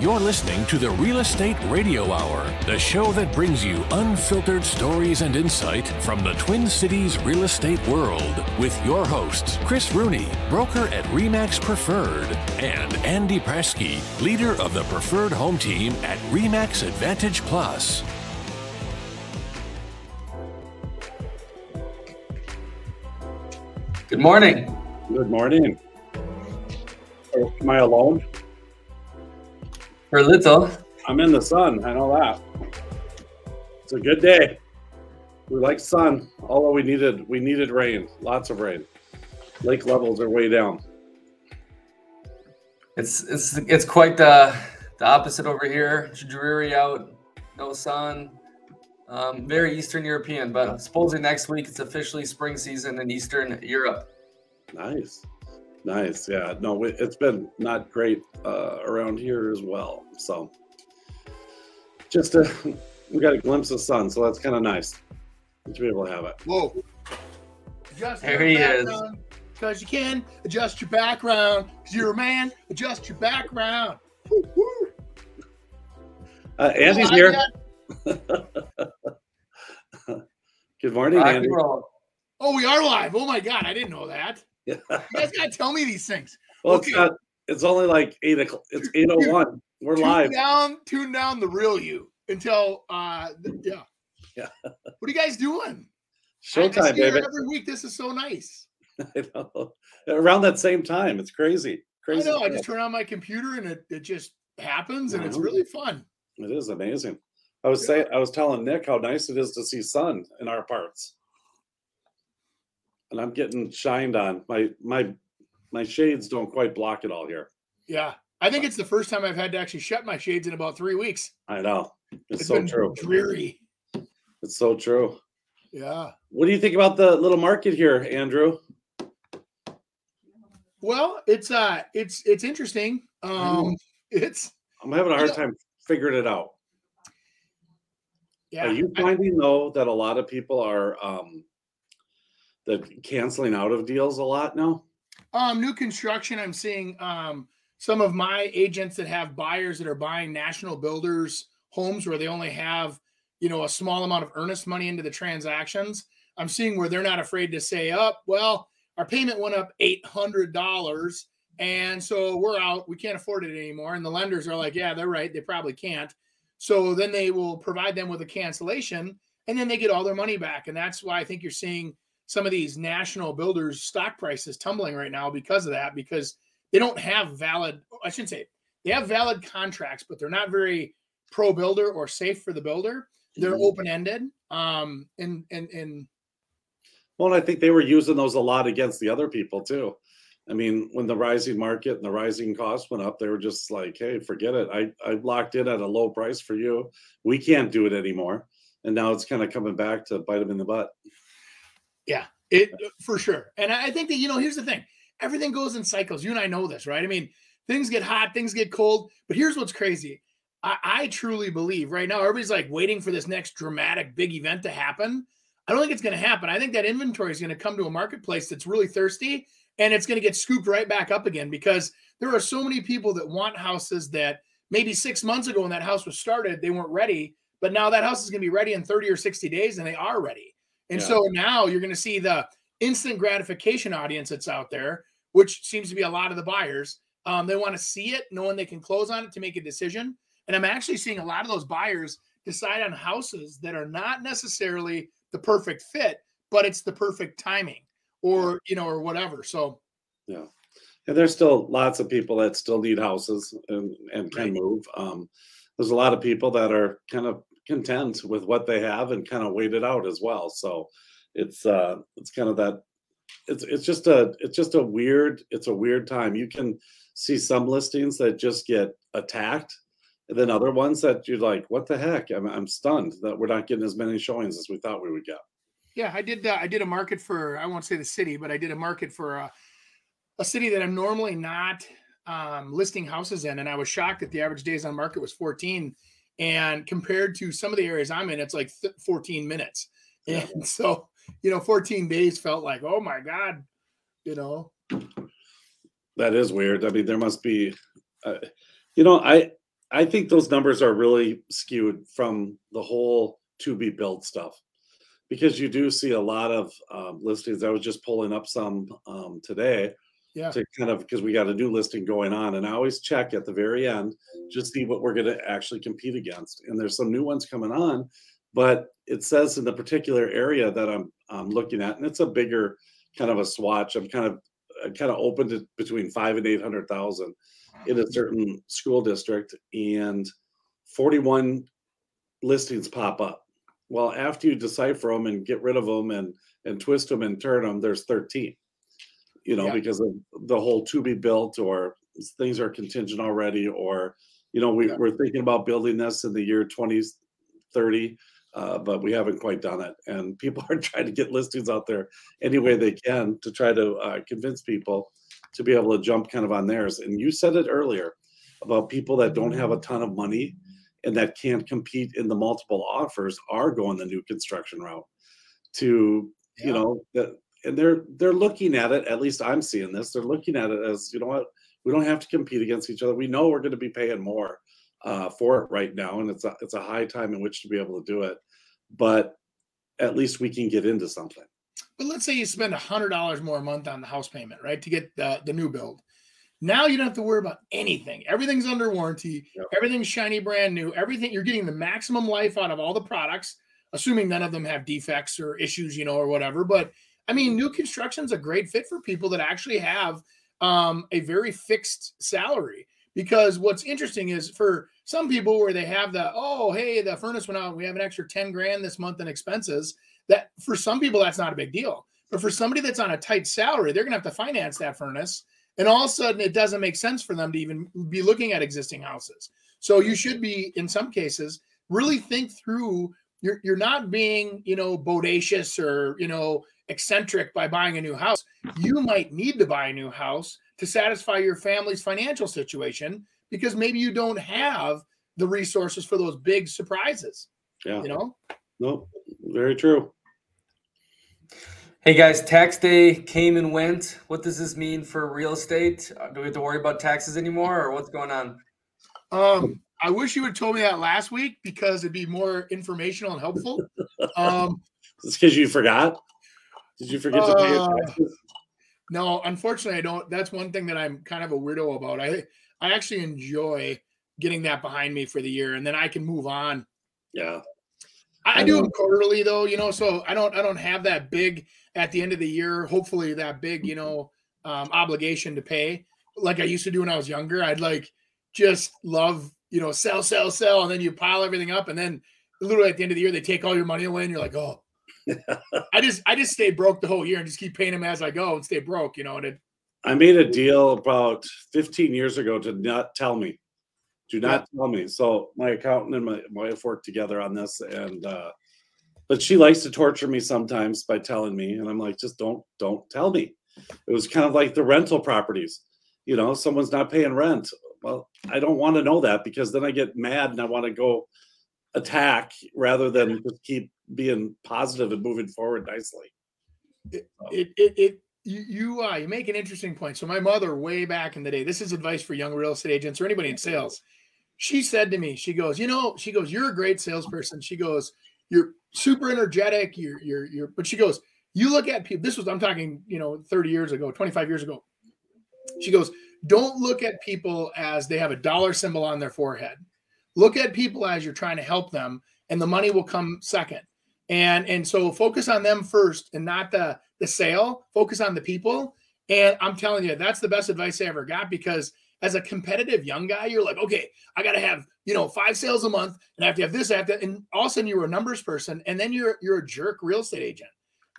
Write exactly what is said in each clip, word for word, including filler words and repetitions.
You're listening to the Real Estate Radio Hour, the show that brings you unfiltered stories and insight from the Twin Cities real estate world with your hosts, Chris Rooney, broker at Remax Preferred, and Andy Prasky, leader of the Preferred Home Team at Remax Advantage Plus. Good morning. Good morning. Oh, am I alone? For a little. I'm in the sun. I know that. It's a good day. We like sun, although we needed we needed rain. Lots of rain. Lake levels are way down. It's it's it's quite the the opposite over here. It's dreary out. No sun. Um, very Eastern European, but supposedly next week it's officially spring season in Eastern Europe. Nice, nice, yeah. No, it's been not great uh, around here as well. So, just a, we got a glimpse of sun, so that's kind of nice to be able to have it. Whoa! Adjust there he is, because you can adjust your background. Because you're a man, adjust your background. Woo, woo. Uh, Andy's well, here. Good morning, Andy. Oh, we are live. Oh my God, I didn't know that. Yeah. You guys gotta tell me these things. Well, okay. it's, not, it's only like eight o'clock. It's eight oh one. We're tune live. Down, tune down the real you until uh, yeah. Yeah. What are you guys doing? Showtime, baby. Every week, this is so nice. I know. Around that same time, it's crazy. Crazy. I know. Stuff. I just turn on my computer and it it just happens, and mm-hmm. It's really fun. It is amazing. I was saying, I was telling Nick how nice it is to see sun in our parts, and I'm getting shined on. My my my shades don't quite block it all here. Yeah, I think it's the first time I've had to actually shut my shades in about three weeks. I know it's, it's so been true. Dreary. It's so true. Yeah. What do you think about the little market here, Andrew? Well, it's uh, it's it's interesting. Um, it's I'm having a hard time figuring it out. Yeah, are you finding, I, though, that a lot of people are um, that canceling out of deals a lot now? Um, new construction, I'm seeing um, some of my agents that have buyers that are buying national builders homes where they only have, you know, a small amount of earnest money into the transactions. I'm seeing where they're not afraid to say, oh, well, our payment went up eight hundred dollars, and so we're out. We can't afford it anymore. And the lenders are like, yeah, they're right. They probably can't. So then they will provide them with a cancellation, and then they get all their money back. And that's why I think you're seeing some of these national builders' stock prices tumbling right now because of that, because they don't have valid, I shouldn't say, they have valid contracts, but they're not very pro-builder or safe for the builder. They're mm-hmm. open-ended. Um, and, and, and. Well, and I think they were using those a lot against the other people too. I mean, when the rising market and the rising costs went up, they were just like, hey, forget it. I, I locked in at a low price for you. We can't do it anymore. And now it's kind of coming back to bite them in the butt. Yeah, it for sure. And I think that, you know, here's the thing. Everything goes in cycles. You and I know this, right? I mean, things get hot, things get cold. But here's what's crazy. I, I truly believe right now, everybody's like waiting for this next dramatic big event to happen. I don't think it's going to happen. I think that inventory is going to come to a marketplace that's really thirsty. And it's going to get scooped right back up again, because there are so many people that want houses that maybe six months ago when that house was started, they weren't ready. But now that house is going to be ready in thirty or sixty days, and they are ready. And yeah. So now you're going to see the instant gratification audience that's out there, which seems to be a lot of the buyers. Um, they want to see it, knowing they can close on it to make a decision. And I'm actually seeing a lot of those buyers decide on houses that are not necessarily the perfect fit, but it's the perfect timing. Or, you know, or whatever. So, yeah. And there's still lots of people that still need houses and, and can right. move. Um, there's a lot of people that are kind of content with what they have and kind of wait it out as well. So it's, uh, it's kind of that, it's, it's just a, it's just a weird, it's a weird time. You can see some listings that just get attacked, and then other ones that you're like, what the heck? I'm, I'm stunned that we're not getting as many showings as we thought we would get. Yeah, I did. Uh, I did a market for, I won't say the city, but I did a market for a, a city that I'm normally not um, listing houses in. And I was shocked that the average days on market was fourteen. And compared to some of the areas I'm in, it's like fourteen minutes. And yeah. So, you know, fourteen days felt like, oh my God, you know. That is weird. I mean, there must be, uh, you know, I, I think those numbers are really skewed from the whole to be built stuff, because you do see a lot of um, listings. I was just pulling up some um, today yeah. to kind of, because we got a new listing going on, and I always check at the very end, just see what we're going to actually compete against. And there's some new ones coming on, but it says in the particular area that I'm, I'm looking at, and it's a bigger kind of a swatch. I'm kind of, I kind of opened it between five and eight hundred thousand in a certain school district, and forty-one listings pop up. Well, after you decipher them and get rid of them and, and twist them and turn them, there's thirteen, you know, yeah. because of the whole to be built, or things are contingent already, or, you know, we, yeah. we're thinking about building this in the year twenty thirty, uh, but we haven't quite done it. And people are trying to get listings out there any way they can to try to uh, convince people to be able to jump kind of on theirs. And you said it earlier about people that don't have a ton of money and that can't compete in the multiple offers are going the new construction route to, yeah. you know, that, and they're, they're looking at it, at least I'm seeing this, they're looking at it as, you know what, we don't have to compete against each other. We know we're going to be paying more uh, for it right now. And it's a, it's a high time in which to be able to do it, but at least we can get into something. But let's say you spend a hundred dollars more a month on the house payment, right? To get the, the new build. Now you don't have to worry about anything. Everything's under warranty. Yep. Everything's shiny, brand new. Everything, you're getting the maximum life out of all the products, assuming none of them have defects or issues, you know, or whatever. But I mean, new construction's a great fit for people that actually have um, a very fixed salary. Because what's interesting is for some people where they have the, oh, hey, the furnace went out, we have an extra ten grand this month in expenses. That for some people, that's not a big deal. But for somebody that's on a tight salary, they're going to have to finance that furnace. And all of a sudden, it doesn't make sense for them to even be looking at existing houses. So you should be, in some cases, really think through. You're, you're not being, you know, bodacious or, you know, eccentric by buying a new house. You might need to buy a new house to satisfy your family's financial situation, because maybe you don't have the resources for those big surprises. Yeah. You know? No, very true. Hey guys, tax day came and went. What does this mean for real estate? Do we have to worry about taxes anymore, or what's going on? Um, I wish you would have told me that last week, because it'd be more informational and helpful. Um, it's because you forgot. Did you forget uh, to pay your taxes? No, unfortunately, I don't. That's one thing that I'm kind of a weirdo about. I I actually enjoy getting that behind me for the year, and then I can move on. Yeah. I do them quarterly though, you know, so I don't, I don't have that big at the end of the year, hopefully that big, you know, um, obligation to pay. Like I used to do when I was younger, I'd like just love, you know, sell, sell, sell. And then you pile everything up. And then literally at the end of the year, they take all your money away and you're like, oh, I just, I just stay broke the whole year and just keep paying them as I go and stay broke, you know. And it, I made a deal about fifteen years ago to not tell me. Do not yeah. tell me. So my accountant and my wife worked together on this, and uh, but she likes to torture me sometimes by telling me, and I'm like, just don't, don't tell me. It was kind of like the rental properties, you know, someone's not paying rent. Well, I don't want to know that, because then I get mad and I want to go attack rather than just keep being positive and moving forward nicely. It, so. it, it, it You you, uh, you make an interesting point. So my mother, way back in the day, this is advice for young real estate agents or anybody in sales. She said to me, she goes, you know, she goes, you're a great salesperson. She goes, you're super energetic. You're, you're, you're, but she goes, you look at people, this was, I'm talking, you know, thirty years ago, twenty-five years ago. She goes, don't look at people as they have a dollar symbol on their forehead. Look at people as you're trying to help them, and the money will come second. And, and so focus on them first and not the, the sale, focus on the people. And I'm telling you, that's the best advice I ever got, because as a competitive young guy, you're like, okay, I got to have, you know, five sales a month, and I have to have this, I have to, and all of a sudden you're a numbers person. And then you're, you're a jerk real estate agent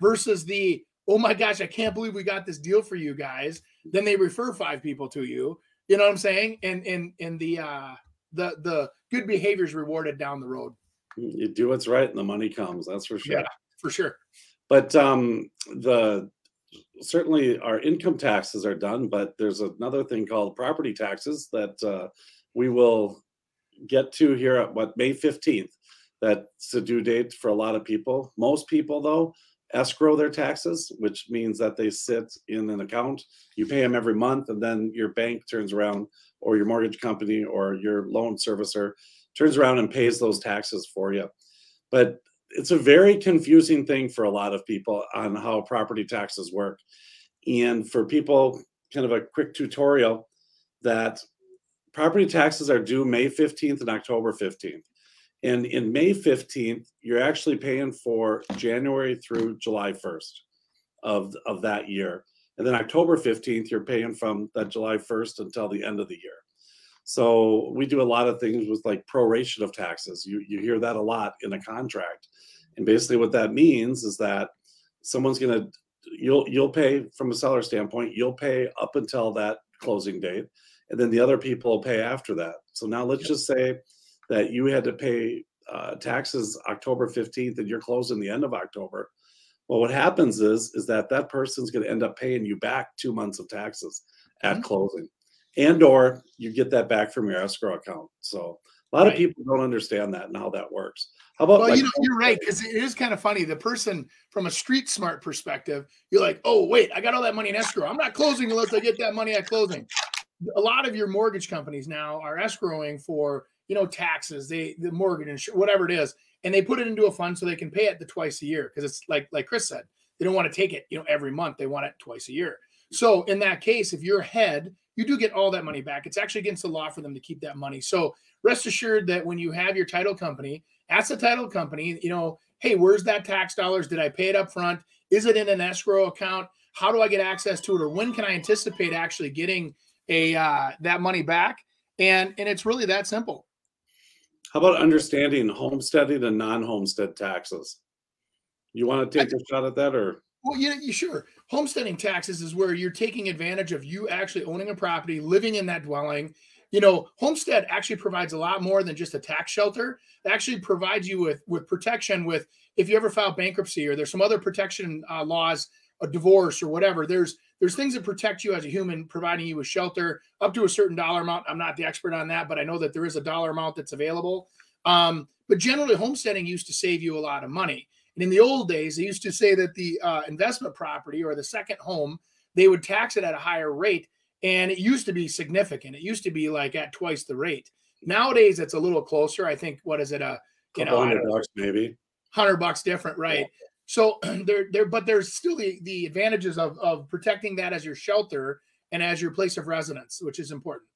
versus the, oh my gosh, I can't believe we got this deal for you guys. Then they refer five people to you. You know what I'm saying? And, and, and the, uh, the, the good behavior is rewarded down the road. You do what's right and the money comes. That's for sure. Yeah, for sure. But um, the certainly our income taxes are done, but there's another thing called property taxes that uh, we will get to here at what, May fifteenth. That's the due date for a lot of people. Most people, though, escrow their taxes, which means that they sit in an account. You pay them every month, and then your bank turns around, or your mortgage company or your loan servicer turns around and pays those taxes for you. But it's a very confusing thing for a lot of people on how property taxes work. And for people, kind of a quick tutorial that property taxes are due May fifteenth and October fifteenth. And in May fifteenth, you're actually paying for January through July first of, of that year. And then October fifteenth, you're paying from that July first until the end of the year. So we do a lot of things with like proration of taxes. You, you hear that a lot in a contract. And basically what that means is that someone's going to, you'll you'll pay from a seller standpoint, you'll pay up until that closing date. And then the other people will pay after that. So now let's just say that you had to pay uh, taxes October fifteenth and you're closing the end of October. Well, what happens is, is that that person's going to end up paying you back two months of taxes at mm-hmm. closing, and or you get that back from your escrow account. So a lot right. of people don't understand that and how that works. How about? Well, like, you know, you're right, because it is kind of funny. The person from a street smart perspective, you're like, oh, wait, I got all that money in escrow. I'm not closing unless I get that money at closing. A lot of your mortgage companies now are escrowing for, you know, taxes, they the mortgage, insurance, whatever it is. And they put it into a fund so they can pay it the twice a year. Because it's like like Chris said, they don't want to take it, you know, every month. They want it twice a year. So in that case, if you're ahead, you do get all that money back. It's actually against the law for them to keep that money. So rest assured that when you have your title company, ask the title company, you know, hey, where's that tax dollars? Did I pay it up front? Is it in an escrow account? How do I get access to it? Or when can I anticipate actually getting a uh, that money back? And and it's really that simple. How about understanding homesteading and non-homestead taxes? You want to take I, a shot at that, or? Well, yeah, you sure. Homesteading taxes is where you're taking advantage of you actually owning a property, living in that dwelling. You know, homestead actually provides a lot more than just a tax shelter. It actually provides you with with protection with, if you ever file bankruptcy or there's some other protection uh, laws, a divorce or whatever, there's there's things that protect you as a human, providing you with shelter up to a certain dollar amount. I'm not the expert on that, but I know that there is a dollar amount that's available. Um, but generally, homesteading used to save you a lot of money. And in the old days, they used to say that the uh, investment property or the second home, they would tax it at a higher rate. And it used to be significant. It used to be like at twice the rate. Nowadays, it's a little closer. I think, what is it? A you know, one hundred bucks maybe. one hundred bucks different, right? Yeah. So there, there, but there's still the, the advantages of, of protecting that as your shelter and as your place of residence, which is important.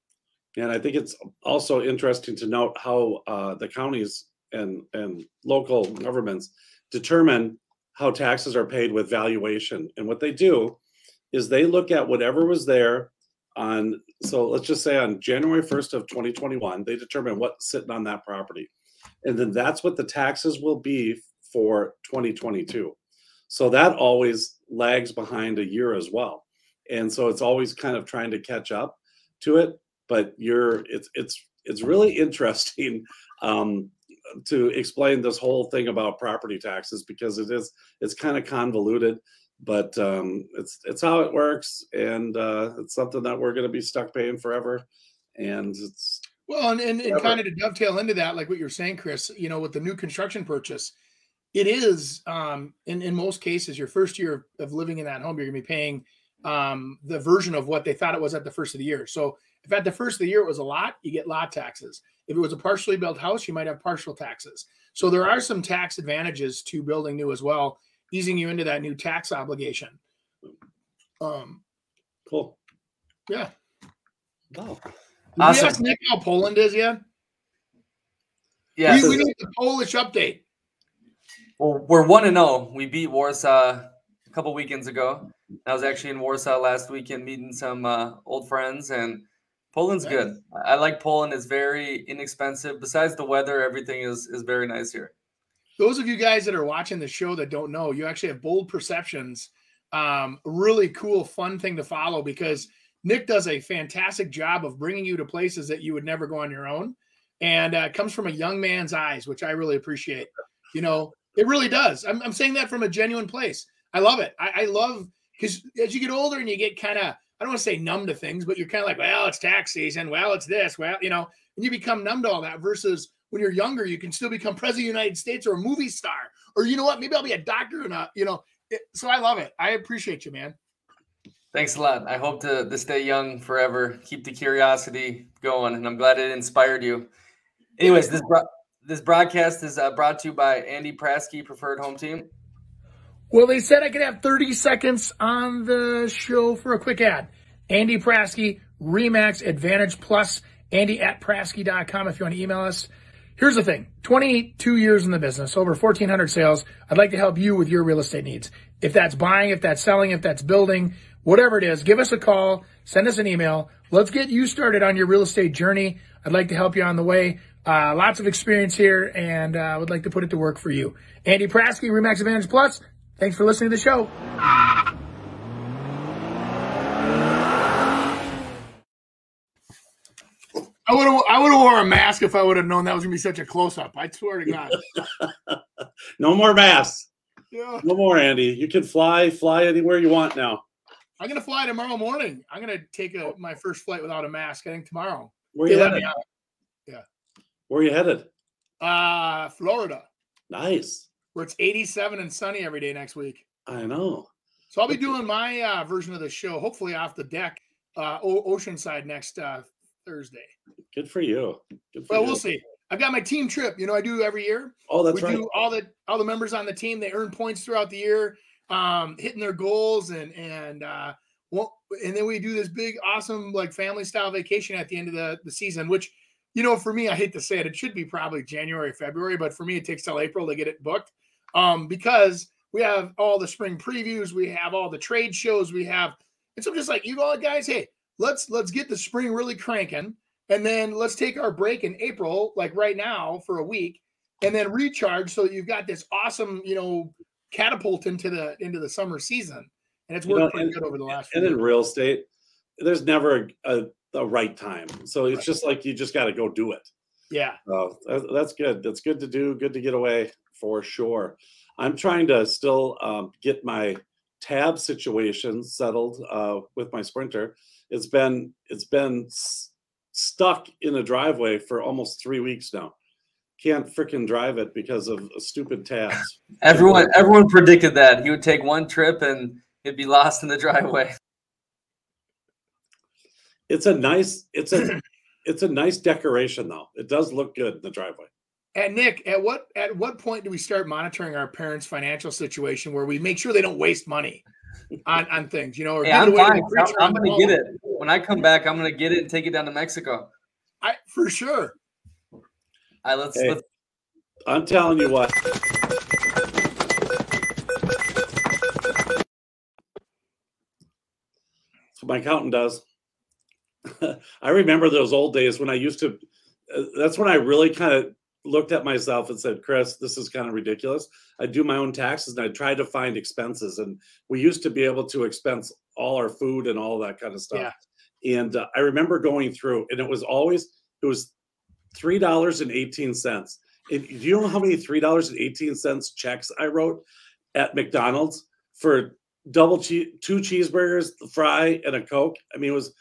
And I think it's also interesting to note how uh, the counties and, and local governments determine how taxes are paid with valuation. And what they do is they look at whatever was there on, so let's just say on January first of twenty twenty-one, they determine what's sitting on that property. And then that's what the taxes will be for twenty twenty-two. So that always lags behind a year as well. And so it's always kind of trying to catch up to it, but you're it's it's it's really interesting um to explain this whole thing about property taxes, because it is it's kind of convoluted, but um it's it's how it works, and uh it's something that we're going to be stuck paying forever. And it's well and and, and kind of to dovetail into that, like what you're saying, Chris, you know, with the new construction purchase, it is, um, in, in most cases, your first year of, of living in that home, you're going to be paying um, the version of what they thought it was at the first of the year. So if at the first of the year it was a lot, you get lot taxes. If it was a partially built house, you might have partial taxes. So there are some tax advantages to building new as well, easing you into that new tax obligation. Um, cool. Yeah. Wow. Awesome. You ask Nick how Poland is, yeah? Yeah. We, so we need the Polish update. Well, we're one and zero. We beat Warsaw a couple weekends ago. I was actually in Warsaw last weekend, meeting some uh, old friends. And Poland's nice. Good. I like Poland. It's very inexpensive. Besides the weather, everything is is very nice here. Those of you guys that are watching the show that don't know, you actually have bold perceptions. Um, really cool, fun thing to follow, because Nick does a fantastic job of bringing you to places that you would never go on your own, and uh, it comes from a young man's eyes, which I really appreciate. You know. It really does. I'm, I'm saying that from a genuine place. I love it. I, I love, because as you get older and you get kind of, I don't want to say numb to things, but you're kind of like, well, it's tax season. Well, it's this. Well, you know, and you become numb to all that, versus when you're younger, you can still become president of the United States or a movie star. Or you know what? Maybe I'll be a doctor, and a, you know, it, so I love it. I appreciate you, man. Thanks a lot. I hope to, to stay young forever, keep the curiosity going, and I'm glad it inspired you. Anyways, this bro- this broadcast is uh, brought to you by Andy Prasky, Preferred Home Team. Well, they said I could have thirty seconds on the show for a quick ad. Andy Prasky, Remax Advantage Plus, Andy at Prasky dot com if you want to email us. Here's the thing, twenty-two years in the business, over fourteen hundred sales. I'd like to help you with your real estate needs. If that's buying, if that's selling, if that's building, whatever it is, give us a call, send us an email. Let's get you started on your real estate journey. I'd like to help you on the way. Uh, lots of experience here, and I uh, would like to put it to work for you. Andy Prasky, Remax Advantage Plus. Thanks for listening to the show. I would have I would have worn a mask if I would have known that was going to be such a close-up. I swear to God. No more masks. Yeah. No more, Andy. You can fly, fly anywhere you want now. I'm going to fly tomorrow morning. I'm going to take a, my first flight without a mask, I think, tomorrow. Where are you headed? Yeah. Where are you headed? Uh, Florida. Nice. Where it's eighty-seven and sunny every day next week. I know. So I'll be doing my uh, version of the show, hopefully off the deck, uh, Oceanside next uh Thursday. Good for you. Good for well, you. We'll see. I've got my team trip. You know, I do every year. Oh, that's we right. We do all the all the members on the team. They earn points throughout the year, um, hitting their goals, and and uh, well, and then we do this big, awesome, like family style vacation at the end of the, the season. Which, you know, for me, I hate to say it, it should be probably January, February, but for me, it takes till April to get it booked, um, because we have all the spring previews, we have all the trade shows, we have, and so I'm just like, you all guys, hey. Let's let's get the spring really cranking, and then let's take our break in April, like right now for a week, and then recharge so that you've got this awesome, you know, catapult into the into the summer season. And it's worked you know, pretty and, good over the last and few years. In real estate, there's never a, a, a right time. So it's right. Just like you just got to go do it. Yeah. So that's good. That's good to do. Good to get away for sure. I'm trying to still um, get my tab situation settled uh, with my Sprinter. It's been it's been s- stuck in a driveway for almost three weeks now. Can't freaking drive it because of stupid tabs. everyone everyone predicted that he would take one trip and it'd be lost in the driveway. It's a nice it's a it's a nice decoration though. It does look good in the driveway. And Nick, at what at what point do we start monitoring our parents' financial situation where we make sure they don't waste money on, on things, you know? Or hey, I'm, I'm, I'm going to get it. When I come back, I'm going to get it and take it down to Mexico. I for sure. All right, let's, hey, let's. I'm telling you what. That's what my accountant does. I remember those old days when I used to. Uh, that's when I really kind of looked at myself and said, Chris, this is kind of ridiculous. I do my own taxes and I try to find expenses. And we used to be able to expense all our food and all that kind of stuff. Yeah. And uh, I remember going through and it was always, it was three dollars and eighteen cents. And do you know how many three dollars and eighteen cents checks I wrote at McDonald's for double cheese, two cheeseburgers, a fry and a Coke? I mean, it was,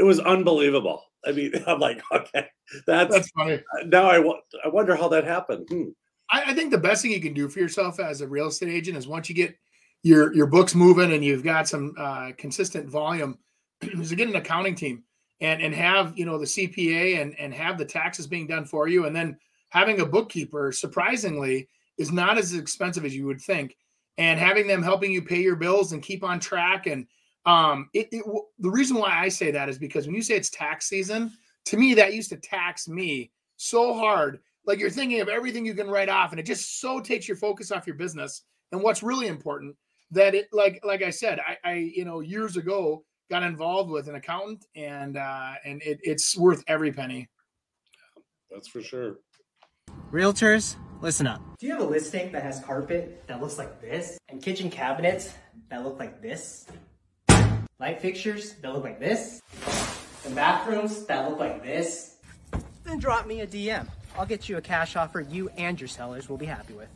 it was unbelievable. I mean, I'm like, okay, that's, that's funny. Now I, w- I wonder how that happened. Hmm. I, I think the best thing you can do for yourself as a real estate agent is once you get your, your books moving and you've got some uh, consistent volume is to get an accounting team and, and have, you know, the C P A and, and have the taxes being done for you. And then having a bookkeeper, surprisingly, is not as expensive as you would think. And having them helping you pay your bills and keep on track and, Um, it, it, the reason why I say that is because when you say it's tax season, to me, that used to tax me so hard. Like you're thinking of everything you can write off and it just so takes your focus off your business and what's really important that it, like, like I said, I, I, you know, years ago got involved with an accountant and, uh, and it, it's worth every penny. That's for sure. Realtors, listen up. Do you have a listing that has carpet that looks like this and kitchen cabinets that look like this? Light fixtures that look like this, and bathrooms that look like this? Then drop me a D M. I'll get you a cash offer you and your sellers will be happy with.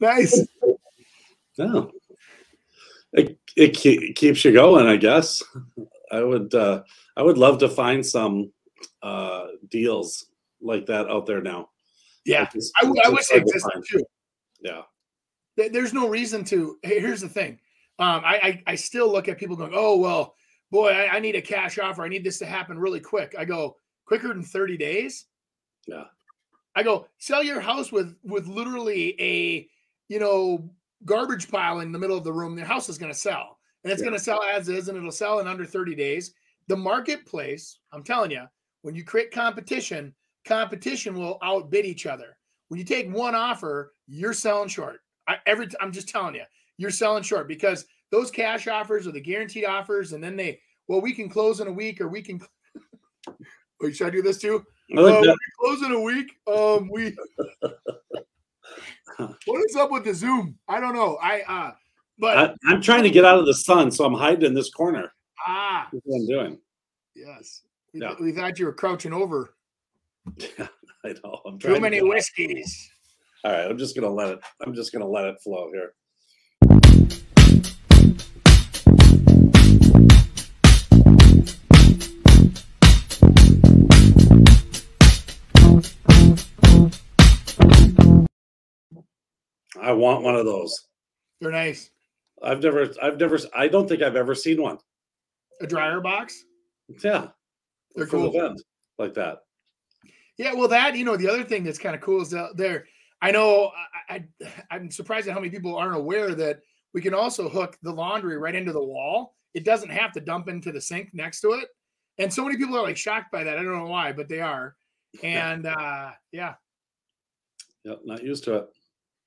Nice. No, it, it, ke- it keeps you going, I guess. I would uh, I would love to find some uh, deals like that out there now. Yeah, like this, I, I wish they existed too. Yeah. There's no reason to. Here's the thing. Um, I, I I still look at people going, oh, well, boy, I, I need a cash offer. I need this to happen really quick. I go, quicker than thirty days? Yeah. I go, sell your house with with literally a, you know, garbage pile in the middle of the room. Their house is going to sell. And it's yeah. going to sell as is, and it'll sell in under thirty days. The marketplace, I'm telling you, when you create competition, competition will outbid each other. When you take one offer, you're selling short. I, every I'm just telling you, you're selling short, because those cash offers are the guaranteed offers, and then they, well, we can close in a week, or we can. Oh, should I do this too? I like uh, that. We close in a week. Um, we. What is up with the Zoom? I don't know. I uh, but I, I'm trying to get out of the sun, so I'm hiding in this corner. Ah, that's what I'm doing. Yes. We, yeah. we thought you were crouching over. Yeah, I know. I'm trying. Too many whiskeys. All right, I'm just gonna let it. I'm just gonna let it flow here. I want one of those. They're nice. I've never. I've never. I don't think I've ever seen one. A dryer box. Yeah, they're cool. Event like that. Yeah, well, that you know, the other thing that's kind of cool is that they're. I know I, I, I'm surprised at how many people aren't aware that we can also hook the laundry right into the wall. It doesn't have to dump into the sink next to it. And so many people are like shocked by that. I don't know why, but they are. And uh, yeah. Yep. Not used to it.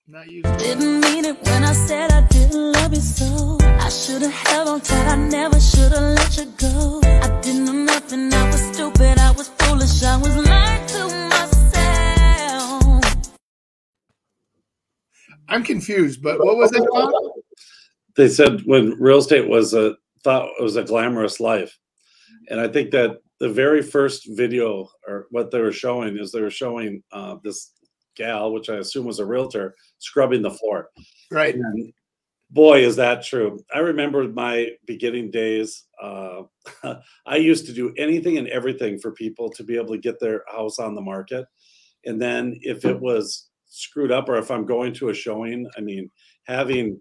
Not used to it. Didn't mean it when I said I didn't love you so. I should have held on tight. I never should have let you go. I didn't know nothing. I was stupid. I was foolish. I was lying to myself. I'm confused, but what was it called? They said when real estate was a thought it was a glamorous life. And I think that the very first video or what they were showing is they were showing uh, this gal, which I assume was a realtor, scrubbing the floor. Right. And boy, is that true. I remember my beginning days. Uh, I used to do anything and everything for people to be able to get their house on the market. And then if it was screwed up, or if I'm going to a showing, I mean, having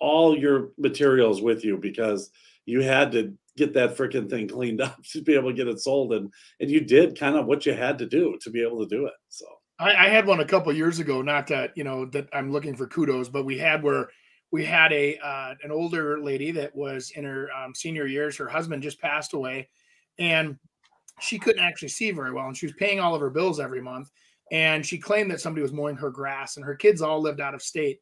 all your materials with you because you had to get that freaking thing cleaned up to be able to get it sold. And and you did kind of what you had to do to be able to do it. So I, I had one a couple of years ago, not that, you know, that I'm looking for kudos, but we had where we had a, uh, an older lady that was in her um, senior years. Her husband just passed away and she couldn't actually see very well. And she was paying all of her bills every month. And she claimed that somebody was mowing her grass, and her kids all lived out of state.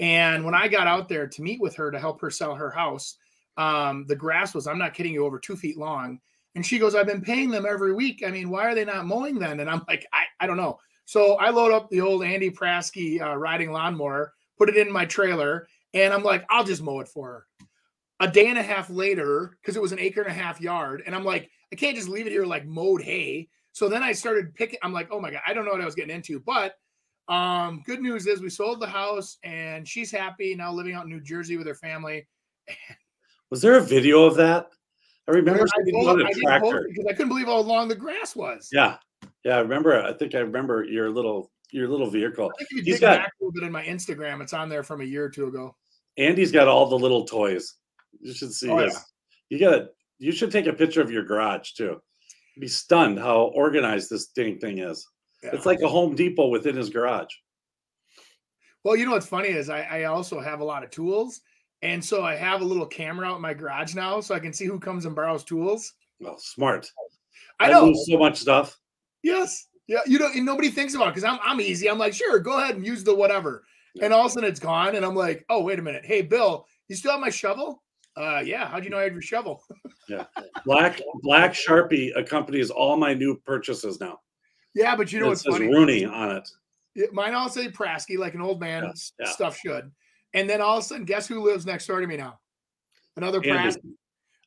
And when I got out there to meet with her to help her sell her house, um, the grass was, I'm not kidding you, over two feet long. And she goes, I've been paying them every week. I mean, why are they not mowing then? And I'm like, I, I don't know. So I load up the old Andy Prasky uh, riding lawnmower, put it in my trailer, and I'm like, I'll just mow it for her. A day and a half later, because it was an acre and a half yard, and I'm like, I can't just leave it here like mowed hay. So then I started picking, I'm like, oh my God, I don't know what I was getting into. But um, good news is we sold the house and she's happy now, living out in New Jersey with her family. Was there a video of that? I remember I, didn't hold, I didn't hold it because I couldn't believe how long the grass was. Yeah. Yeah, I remember. I think I remember your little your little vehicle. I think you dig back a little bit in my Instagram. It's on there from a year or two ago. Andy's got all the little toys. You should see oh, this. Yeah. You gotta you should take a picture of your garage too. Be stunned how organized this dang thing is. Yeah. It's like a Home Depot within his garage. Well, you know what's funny is I, I also have a lot of tools, and so I have a little camera out in my garage now, so I can see who comes and borrows tools. Well, smart. I, I know lose so much stuff. Yes, yeah. You know, and nobody thinks about it because I'm I'm easy. I'm like, sure, go ahead and use the whatever, yeah. And all of a sudden it's gone, and I'm like, oh, wait a minute, hey, Bill, you still have my shovel? Uh, yeah. How'd you know I had your shovel? Yeah. Black, black Sharpie accompanies all my new purchases now. Yeah. But you know, it what's says funny? Rooney on it. It mine all say Prasky, like an old man yeah, yeah. stuff should. And then all of a sudden, guess who lives next door to me now? Another Prasky.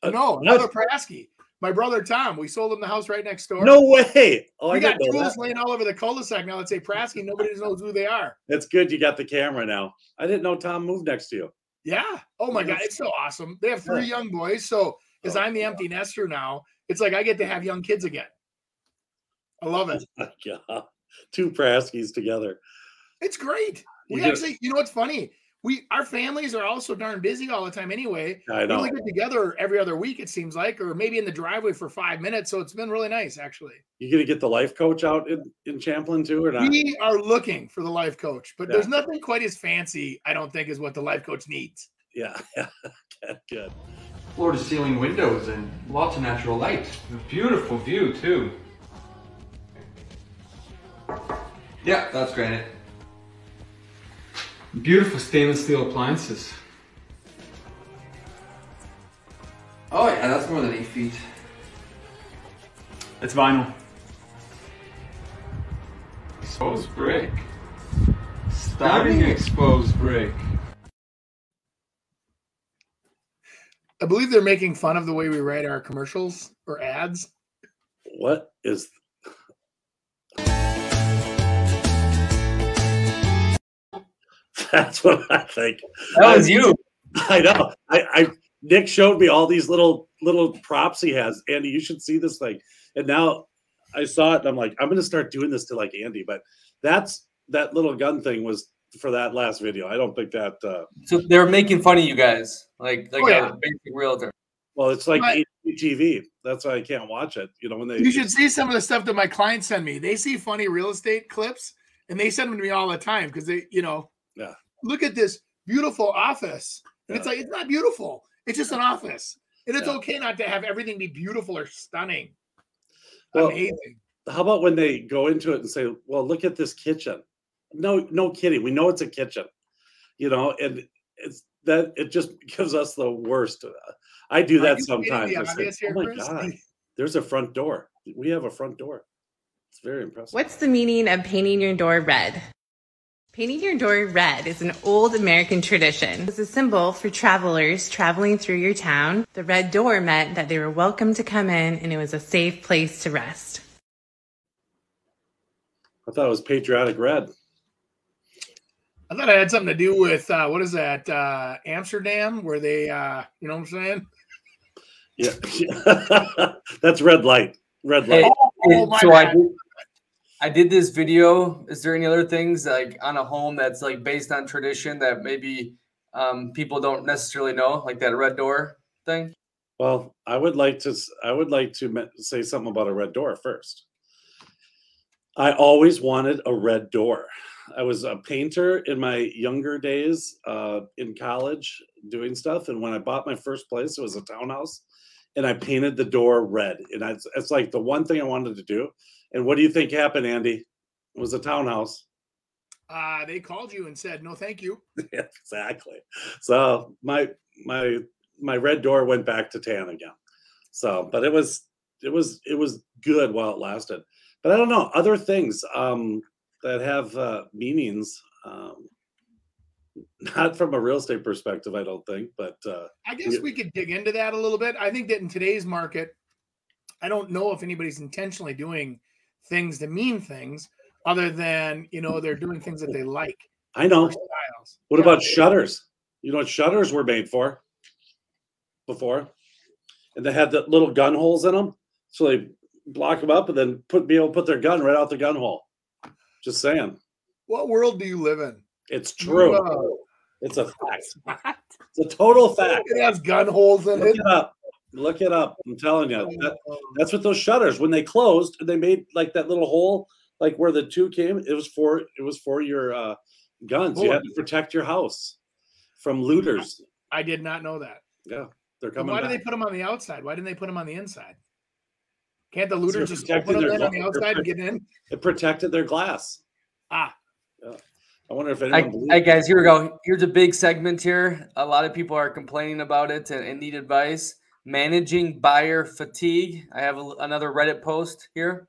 Uh, no, another Prasky. My brother, Tom, we sold him the house right next door. No way. Oh, we I got tools that. Laying all over the cul-de-sac now that say Prasky. Nobody knows who they are. That's good. You got the camera now. I didn't know Tom moved next to you. Yeah. Oh my God. It's so awesome. They have three young boys. So as I'm the empty nester now, it's like I get to have young kids again. I love it. Oh my God. Two Praskies together. It's great. We actually, you know what's funny? we our families are also darn busy all the time anyway. I know. We only get together every other week, it seems like, or maybe in the driveway for five minutes. So it's been really nice, actually. You going to get the life coach out in, in Champlin too, or not? We are looking for the life coach, but yeah. There's nothing quite as fancy, I don't think, is what the life coach needs. Yeah, yeah, good. Floor to ceiling windows and lots of natural light. A beautiful view too. Yeah, that's granite. Beautiful stainless steel appliances. Oh yeah, that's more than eight feet. It's vinyl. Exposed brick. Stabbing exposed brick. I believe they're making fun of the way we write our commercials or ads. What is... That's what I think. That was you. I know. I, I Nick showed me all these little little props he has. Andy, you should see this thing. And now I saw it and I'm like, I'm going to start doing this to like Andy. But that's that little gun thing was for that last video. I don't think that. Uh, so they're making fun of you guys, like like oh, yeah. a basic realtor. Well, it's like H G T V. That's why I can't watch it. You know when they. You should see some of the stuff that my clients send me. They see funny real estate clips and they send them to me all the time because they, you know. Yeah. Look at this beautiful office. And yeah. It's like, it's not beautiful. It's just an office. And it's yeah. okay not to have everything be beautiful or stunning. Well, amazing. How about when they go into it and say, well, look at this kitchen. No, no kidding. We know it's a kitchen, you know, and it's that it just gives us the worst. I do that sometimes. I say, oh my God, there's a front door. We have a front door. It's very impressive. What's the meaning of painting your door red? Painting your door red is an old American tradition. It's a symbol for travelers traveling through your town. The red door meant that they were welcome to come in and it was a safe place to rest. I thought it was patriotic red. I thought it had something to do with, uh, what is that, uh, Amsterdam, where they, uh, you know what I'm saying? Yeah. That's red light. Red light. Hey, oh, my so I do I did this video. Is there any other things like on a home that's like based on tradition that maybe um, people don't necessarily know, like that red door thing? Well, I would like to. I would like to say something about a red door first. I always wanted a red door. I was a painter in my younger days uh, in college doing stuff, and when I bought my first place, it was a townhouse, and I painted the door red. And I, it's like the one thing I wanted to do. And what do you think happened, Andy? It was a townhouse. Uh, they called you and said, no, thank you. Yeah, exactly. So my my my red door went back to tan again. So, but it was it was it was good while it lasted. But I don't know, other things um, that have uh, meanings, um, not from a real estate perspective, I don't think. But uh, I guess you, we could dig into that a little bit. I think that in today's market, I don't know if anybody's intentionally doing things to mean things other than, you know, they're doing things that they like. I know. What yeah. about shutters? You know what shutters were made for before? And they had the little gun holes in them. So they block them up and then put be able to put their gun right out the gun hole. Just saying. What world do you live in? It's true. Whoa. It's a fact. It's a total fact. It has gun holes in Look it. Up. Look it up. I'm telling you. That, that's what those shutters, when they closed, they made like that little hole, like where the two came. It was for it was for your uh, guns. Oh, you had to protect your house from looters. I, I did not know that. Yeah, they're coming. But why back. Did they put them on the outside? Why didn't they put them on the inside? Can't the looters just open them in on the outside and get in? It protected their glass. Ah. Yeah. I wonder if anyone. Hi, hi guys, here we go. Here's a big segment here. A lot of people are complaining about it and, and need advice. Managing buyer fatigue. I have a, another Reddit post here.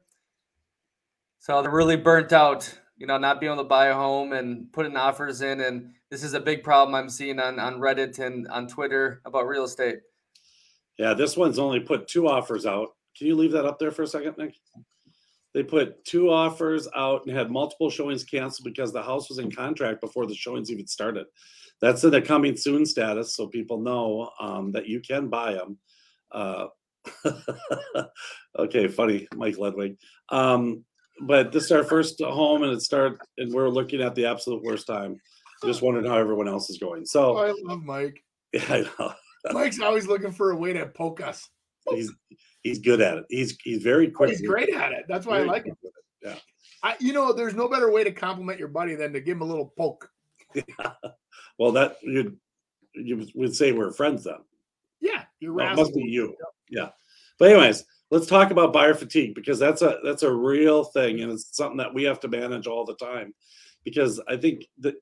So they're really burnt out, you know, not being able to buy a home and putting offers in. And this is a big problem I'm seeing on, on Reddit and on Twitter about real estate. Yeah, this one's only put two offers out. Can you leave that up there for a second, Nick? They put two offers out and had multiple showings canceled because the house was in contract before the showings even started. That's in the coming soon status, so people know um, that you can buy them. Uh, okay, funny, Mike Ledwig. Um, but this is our first home, and it started, and we're looking at the absolute worst time. Just wondering how everyone else is going. So oh, I love Mike. Yeah, I know. Mike's always looking for a way to poke us. He's he's good at it. He's he's very quick. He's great at it. That's why I like him. Yeah. I, you know, there's no better way to compliment your buddy than to give him a little poke. Yeah. Well, that you'd you would say we're friends then. Yeah, you're right. Well, must be you. Yeah. But anyways, let's talk about buyer fatigue, because that's a that's a real thing, and it's something that we have to manage all the time. Because I think that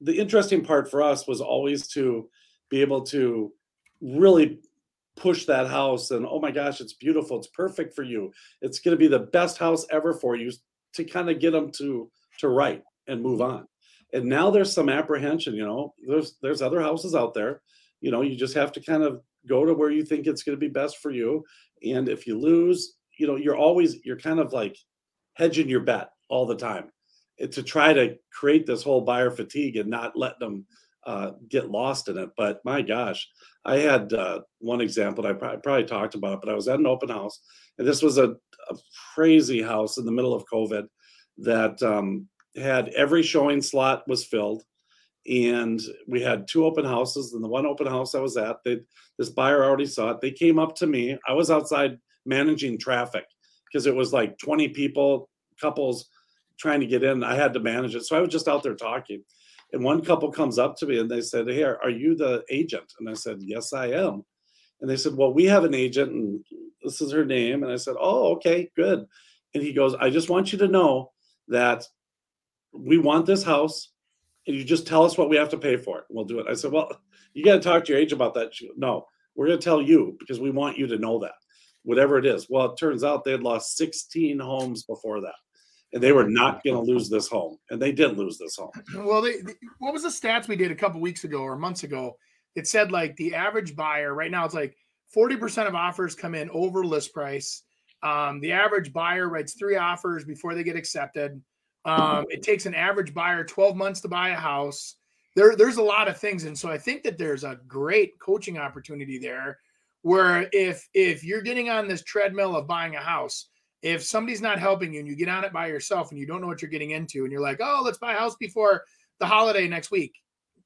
the interesting part for us was always to be able to really push that house and, oh my gosh, it's beautiful. It's perfect for you. It's going to be the best house ever for you, to kind of get them to, to write and move on. And now there's some apprehension, you know, there's, there's other houses out there, you know, you just have to kind of go to where you think it's going to be best for you. And if you lose, you know, you're always, you're kind of like hedging your bet all the time to try to create this whole buyer fatigue and not let them uh, get lost in it. But my gosh, I had uh, one example that I probably, probably talked about, but I was at an open house, and this was a, a crazy house in the middle of COVID that um, had every showing slot was filled. And we had two open houses, and the one open house I was at, they, this buyer already saw it. They came up to me. I was outside managing traffic because it was like twenty people, couples trying to get in. I had to manage it. So I was just out there talking. And one couple comes up to me and they said, hey, are you the agent? And I said, yes, I am. And they said, well, we have an agent and this is her name. And I said, oh, okay, good. And he goes, I just want you to know that we want this house, and you just tell us what we have to pay for it. We'll do it. I said, well, you got to talk to your agent about that. She goes, no, we're going to tell you because we want you to know that, whatever it is. Well, it turns out they had lost sixteen homes before that. And they were not going to lose this home. And they did lose this home. Well, they, they, what was the stats we did a couple weeks ago or months ago? It said like the average buyer right now, it's like forty percent of offers come in over list price. Um, the average buyer writes three offers before they get accepted. Um, it takes an average buyer twelve months to buy a house. There, there's a lot of things. And so I think that there's a great coaching opportunity there where if, if you're getting on this treadmill of buying a house, if somebody's not helping you and you get on it by yourself and you don't know what you're getting into and you're like, oh, let's buy a house before the holiday next week.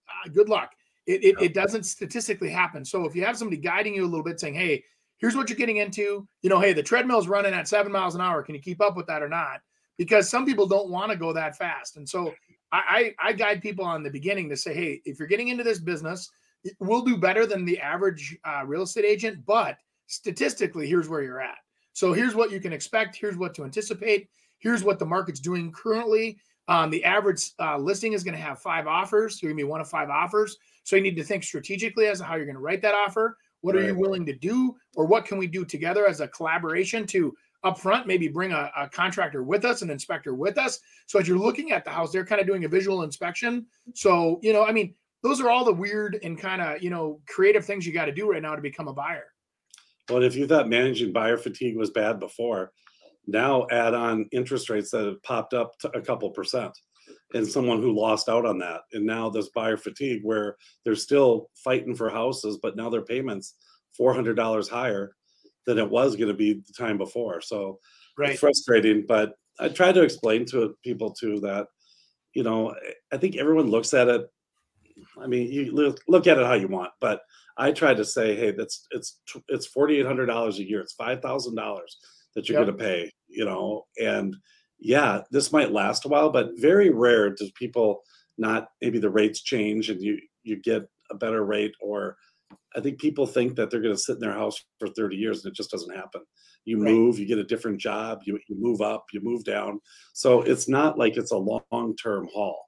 Uh, good luck. It, it, it doesn't statistically happen. So if you have somebody guiding you a little bit saying, hey, here's what you're getting into. You know, hey, the treadmill's running at seven miles an hour. Can you keep up with that or not? Because some people don't want to go that fast. And so I, I, I guide people on the beginning to say, hey, if you're getting into this business, we'll do better than the average uh, real estate agent. But statistically, here's where you're at. So here's what you can expect. Here's what to anticipate. Here's what the market's doing currently. Um, the average uh, listing is going to have five offers. So you're going to be one of five offers. So you need to think strategically as to how you're going to write that offer. What right. are you willing to do? Or what can we do together as a collaboration to upfront, maybe bring a, a contractor with us, an inspector with us. So as you're looking at the house, they're kind of doing a visual inspection. So, you know, I mean, those are all the weird and kind of, you know, creative things you got to do right now to become a buyer. Well, if you thought managing buyer fatigue was bad before, now add on interest rates that have popped up to a couple percent and someone who lost out on that. And now this buyer fatigue where they're still fighting for houses, but now their payment's four hundred dollars higher than it was going to be the time before. So right. It's frustrating, but I try to explain to people too that, you know, I think everyone looks at it. I mean, you look at it how you want, but I try to say, hey, that's it's it's four thousand eight hundred dollars a year. It's five thousand dollars that you're yep. going to pay, you know. And yeah, this might last a while, but very rare do people not maybe the rates change and you you get a better rate. Or I think people think that they're going to sit in their house for thirty years, and it just doesn't happen. You right. move, you get a different job, you you move up, you move down. So it's not like it's a long-term haul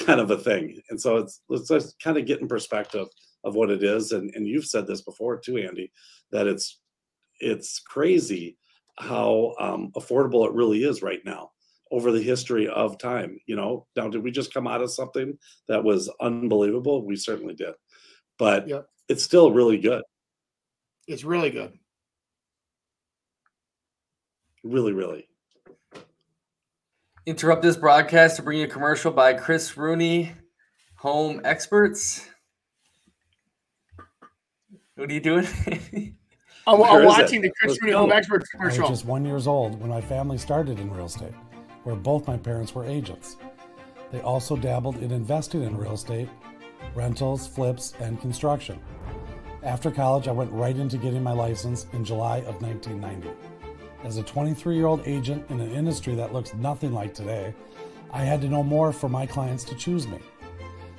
kind of a thing. And so it's let's just kind of get in perspective of what it is. And, and you've said this before too, Andy, that it's it's crazy how um, affordable it really is right now over the history of time. You know, now did we just come out of something that was unbelievable? We certainly did. But yep. it's still really good. It's really good. Really, really. Interrupt this broadcast to bring you a commercial by Chris Rooney, Home Experts. What are you doing? I'm, I'm watching it? the Chris Rooney Home Experts commercial. I was just one year old when my family started in real estate, where both my parents were agents. They also dabbled in investing in real estate, rentals, flips, and construction. After college, I went right into getting my license in July of nineteen ninety. As a twenty-three-year-old agent in an industry that looks nothing like today, I had to know more for my clients to choose me.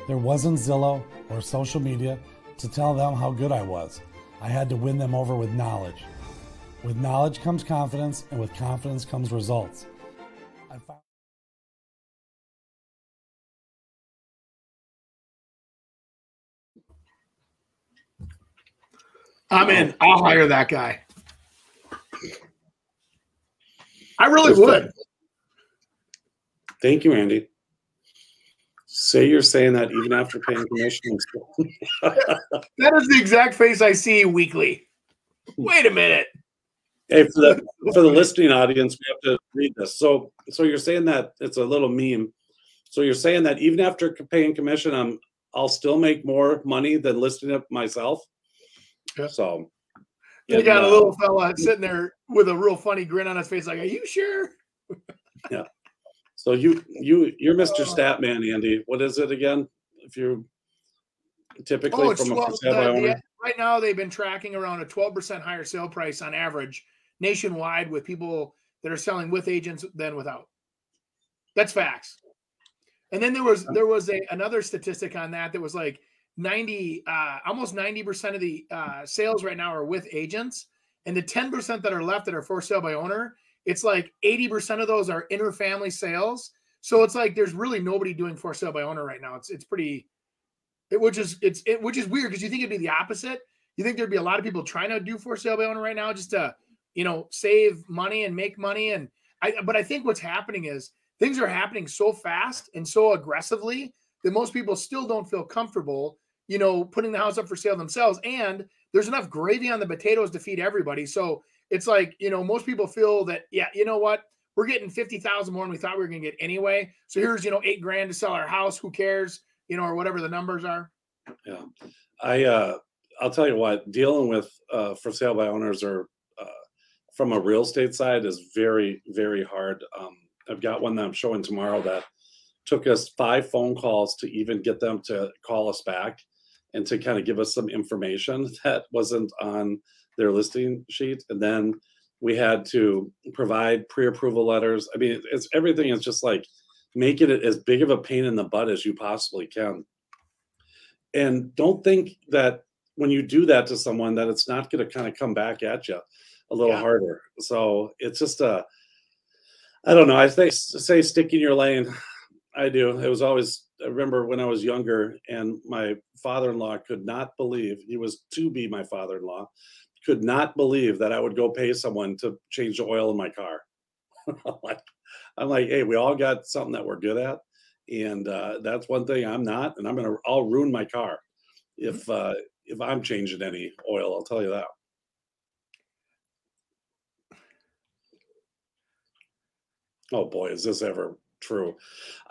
There wasn't Zillow or social media to tell them how good I was. I had to win them over with knowledge. With knowledge comes confidence, and with confidence comes results. I found I'm in. I'll hire that guy. I really Just would. That. Thank you, Andy. Say you're saying that even after paying commission. That is the exact face I see weekly. Wait a minute. Hey, for the, for the listening audience, we have to read this. So, so you're saying that it's a little meme. So you're saying that even after paying commission, I'm, I'll still make more money than listing it myself. So you got uh, a little fella sitting there with a real funny grin on his face, like, "Are you sure?" Yeah. So you you you're Mister Statman, Andy. What is it again? If you typically oh, from twelve, a percent uh, owner, yeah, right now they've been tracking around a twelve percent higher sale price on average nationwide with people that are selling with agents than without. That's facts. And then there was there was a another statistic on that that was like. ninety, uh, almost ninety percent of the uh, sales right now are with agents, and the ten percent that are left that are for sale by owner, it's like eighty percent of those are interfamily sales. So it's like there's really nobody doing for sale by owner right now. It's it's pretty, it, which is it's it, which is weird because you think it'd be the opposite. You think there'd be a lot of people trying to do for sale by owner right now just to you know save money and make money. And I but I think what's happening is things are happening so fast and so aggressively that most people still don't feel comfortable. You know, putting the house up for sale themselves, and there's enough gravy on the potatoes to feed everybody. So it's like, you know, most people feel that, yeah, you know what, we're getting fifty thousand more than we thought we were going to get anyway. So here's, you know, eight grand to sell our house. Who cares, you know, or whatever the numbers are. Yeah. I, uh, I'll tell you what, dealing with, uh, for sale by owners or, uh, from a real estate side is very, very hard. Um, I've got one that I'm showing tomorrow that took us five phone calls to even get them to call us back and to kind of give us some information that wasn't on their listing sheet. And then we had to provide pre-approval letters. I mean, it's everything is just like making it as big of a pain in the butt as you possibly can. And don't think that when you do that to someone that it's not going to kind of come back at you a little yeah. harder. So it's just a, I don't know. I say, say stick in your lane. I do. It was always, I remember when I was younger and my father-in-law could not believe, he was to be my father-in-law, could not believe that I would go pay someone to change the oil in my car. I'm, like, I'm like, hey, we all got something that we're good at. And uh, that's one thing I'm not. And I'm going to, I'll ruin my car if uh, if I'm changing any oil. I'll tell you that. Oh boy, is this ever true.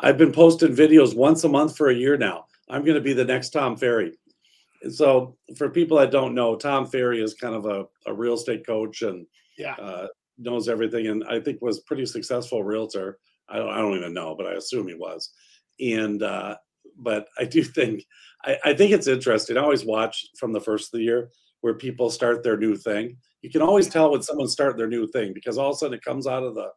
I've been posting videos once a month for a year now. I'm going to be the next Tom Ferry. And so for people that don't know, Tom Ferry is kind of a, a real estate coach and yeah. uh, knows everything. And I think was pretty successful realtor. I don't, I don't even know, but I assume he was. And, uh, but I do think, I, I think it's interesting. I always watch from the first of the year where people start their new thing. You can always tell when someone's starting their new thing because all of a sudden it comes out of the,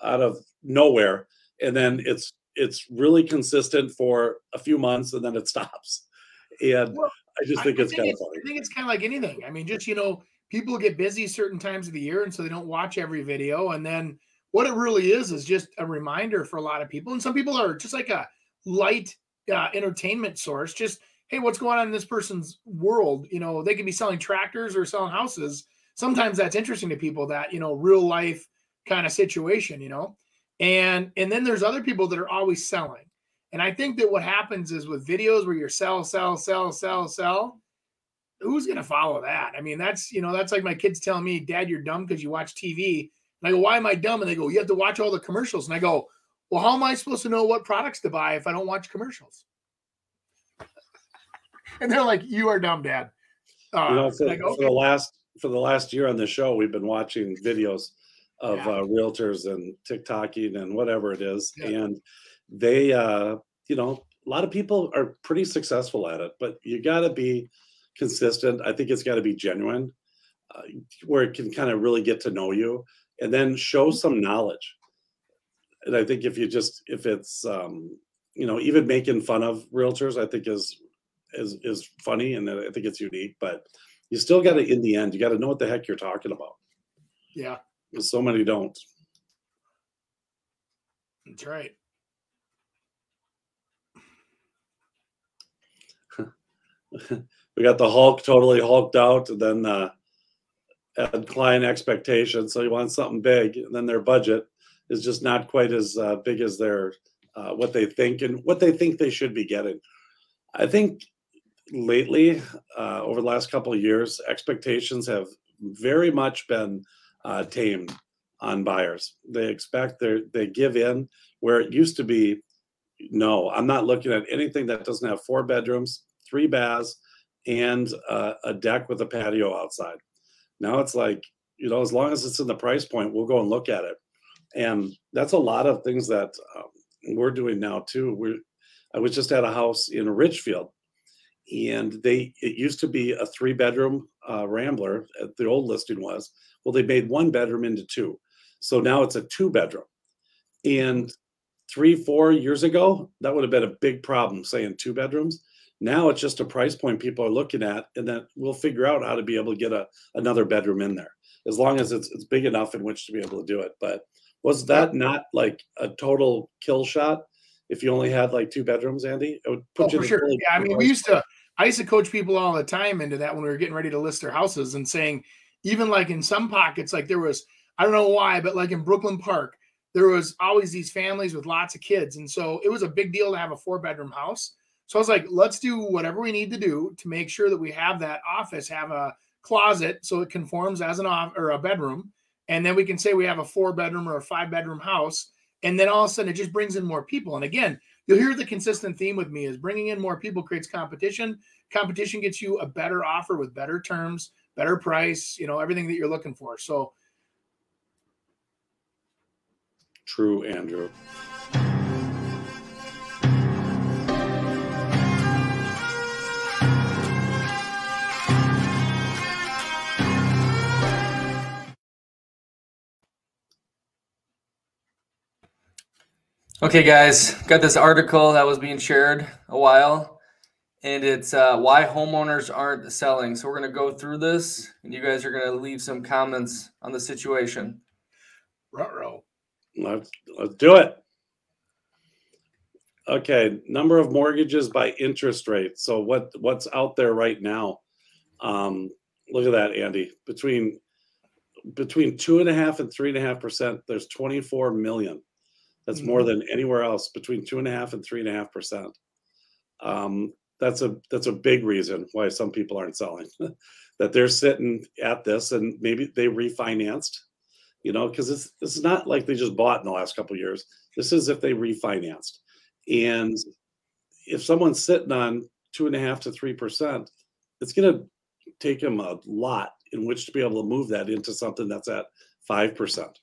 out of nowhere. And then it's it's really consistent for a few months, and then it stops. And well, I just think I, it's kind of funny. I think it's kind of like anything. I mean, just, you know, people get busy certain times of the year, and so they don't watch every video. And then what it really is is just a reminder for a lot of people. And some people are just like a light uh, entertainment source. Just, hey, what's going on in this person's world? You know, they can be selling tractors or selling houses. Sometimes that's interesting to people, that, you know, real life kind of situation, you know. And, and then there's other people that are always selling. And I think that what happens is with videos where you're sell, sell, sell, sell, sell, who's going to follow that? I mean, that's, you know, that's like my kids telling me, Dad, you're dumb because you watch T V. And I go, why am I dumb? And they go, you have to watch all the commercials. And I go, well, how am I supposed to know what products to buy if I don't watch commercials? And they're like, you are dumb, Dad. Uh, you know, for, I go, okay. for, the last, for the last year on the show, we've been watching videos of yeah. uh, realtors and TikToking and whatever it is. Yeah. And they, uh, you know, a lot of people are pretty successful at it, but you got to be consistent. I think it's got to be genuine, uh, where it can kind of really get to know you, and then show some knowledge. And I think if you just, if it's, um, you know, even making fun of realtors, I think is, is, is funny. And I think it's unique, but you still got to, in the end, you got to know what the heck you're talking about. Yeah. Because so many don't. That's right. We got the Hulk totally hulked out, and then uh, add client expectations. So you want something big, and then their budget is just not quite as uh, big as their uh, what they think and what they think they should be getting. I think lately, uh, over the last couple of years, expectations have very much been uh, tamed on buyers. They expect their, they give in, where it used to be, no, I'm not looking at anything that doesn't have four bedrooms, three baths, and uh, a deck with a patio outside. Now it's like, you know, as long as it's in the price point, we'll go and look at it. And that's a lot of things that um, we're doing now too. We're, I was just at a house in Richfield, and they, it used to be a three bedroom uh, Rambler. The old listing was, well, they made one bedroom into two. So now it's a two bedroom. And three, four years ago, that would have been a big problem saying two bedrooms. Now it's just a price point people are looking at, and then we'll figure out how to be able to get a, another bedroom in there, as long as it's, it's big enough in which to be able to do it. But was that not like a total kill shot if you only had like two bedrooms, Andy? It would put oh, you for sure. Really yeah, I mean, we used to, I used to coach people all the time into that when we were getting ready to list their houses, and saying, even like in some pockets, like there was, I don't know why, but like in Brooklyn Park, there was always these families with lots of kids. And so it was a big deal to have a four bedroom house. So I was like, let's do whatever we need to do to make sure that we have that office, have a closet so it conforms as an off or a bedroom. And then we can say we have a four bedroom or a five bedroom house. And then all of a sudden it just brings in more people. And again, you'll hear the consistent theme with me is bringing in more people creates competition. Competition gets you a better offer with better terms, better price, you know, everything that you're looking for. So true, Andrew. Okay, guys, got this article that was being shared a while, and it's uh, why homeowners aren't selling. So we're going to go through this, and you guys are going to leave some comments on the situation. Ruh-roh. Let's, let's do it. Okay, number of mortgages by interest rate. So what what's out there right now? Um, look at that, Andy. Between between two and a half and three and a half percent, there's twenty-four million. That's more than anywhere else, between two and a half and three and a half percent. Um, that's a that's a big reason why some people aren't selling, that they're sitting at this, and maybe they refinanced, you know, because it's it's not like they just bought in the last couple of years. This is if they refinanced, and if someone's sitting on two and a half to three percent, it's going to take them a lot in which to be able to move that into something that's at five percent.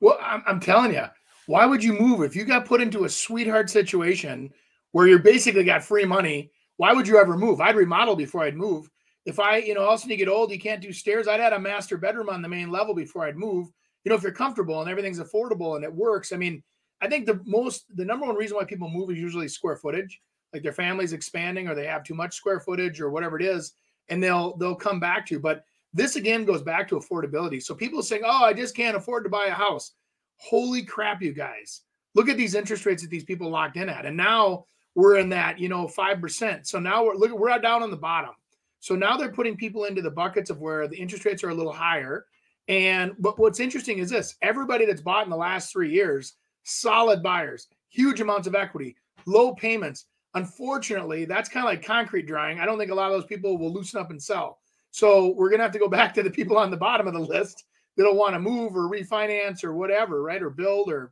Well, I'm, I'm telling you. Why would you move if you got put into a sweetheart situation where you're basically got free money? Why would you ever move? I'd remodel before I'd move. If I, you know, all of a sudden you get old, you can't do stairs. I'd add a master bedroom on the main level before I'd move. You know, if you're comfortable and everything's affordable and it works. I mean, I think the most, the number one reason why people move is usually square footage, like their family's expanding or they have too much square footage or whatever it is, and they'll, they'll come back to you. But this again goes back to affordability. So people saying, oh, I just can't afford to buy a house. Holy crap, you guys. Look at these interest rates that these people locked in at. And now we're in that, you know, five percent. So now we're look, we're down on the bottom. So now they're putting people into the buckets of where the interest rates are a little higher. And but what's interesting is this. Everybody that's bought in the last three years, solid buyers, huge amounts of equity, low payments. Unfortunately, that's kind of like concrete drying. I don't think a lot of those people will loosen up and sell. So we're going to have to go back to the people on the bottom of the list. They don't want to move or refinance or whatever, right? Or build or.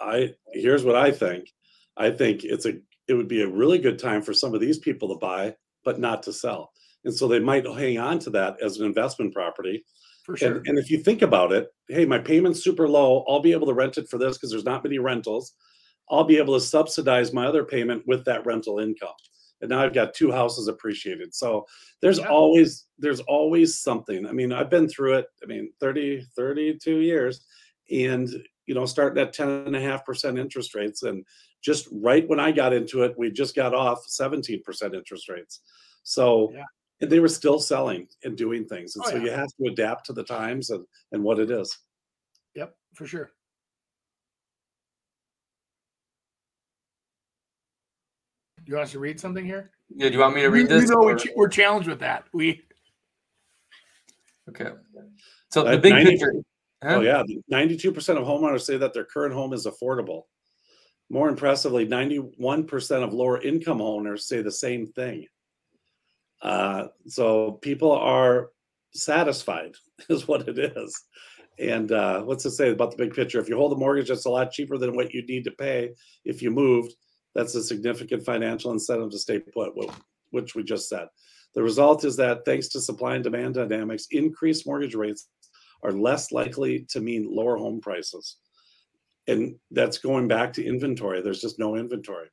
I here's what I think. I think it's a it would be a really good time for some of these people to buy, but not to sell. And so they might hang on to that as an investment property. For sure. And, and if you think about it, hey, my payment's super low. I'll be able to rent it for this because there's not many rentals. I'll be able to subsidize my other payment with that rental income. And now I've got two houses appreciated. So there's yeah. always, there's always something. I mean, I've been through it. I mean, thirty, thirty-two years, and, you know, starting at ten and a half percent interest rates. And just right when I got into it, we just got off seventeen percent interest rates. So yeah. and they were still selling and doing things. And oh, so yeah. you have to adapt to the times and, and what it is. Yep, for sure. Do you want us to read something here? Yeah, do you want me to read this? You know, or... We're challenged with that. We Okay. So the big ninety, picture. Huh? Oh, yeah. ninety-two percent of homeowners say that their current home is affordable. More impressively, ninety-one percent of lower income owners say the same thing. Uh, so people are satisfied is what it is. And uh, what's it say about the big picture? If you hold a mortgage, that's a lot cheaper than what you need to pay if you moved. That's a significant financial incentive to stay put, which we just said. The result is that thanks to supply and demand dynamics, increased mortgage rates are less likely to mean lower home prices. And that's going back to inventory. There's just no inventory.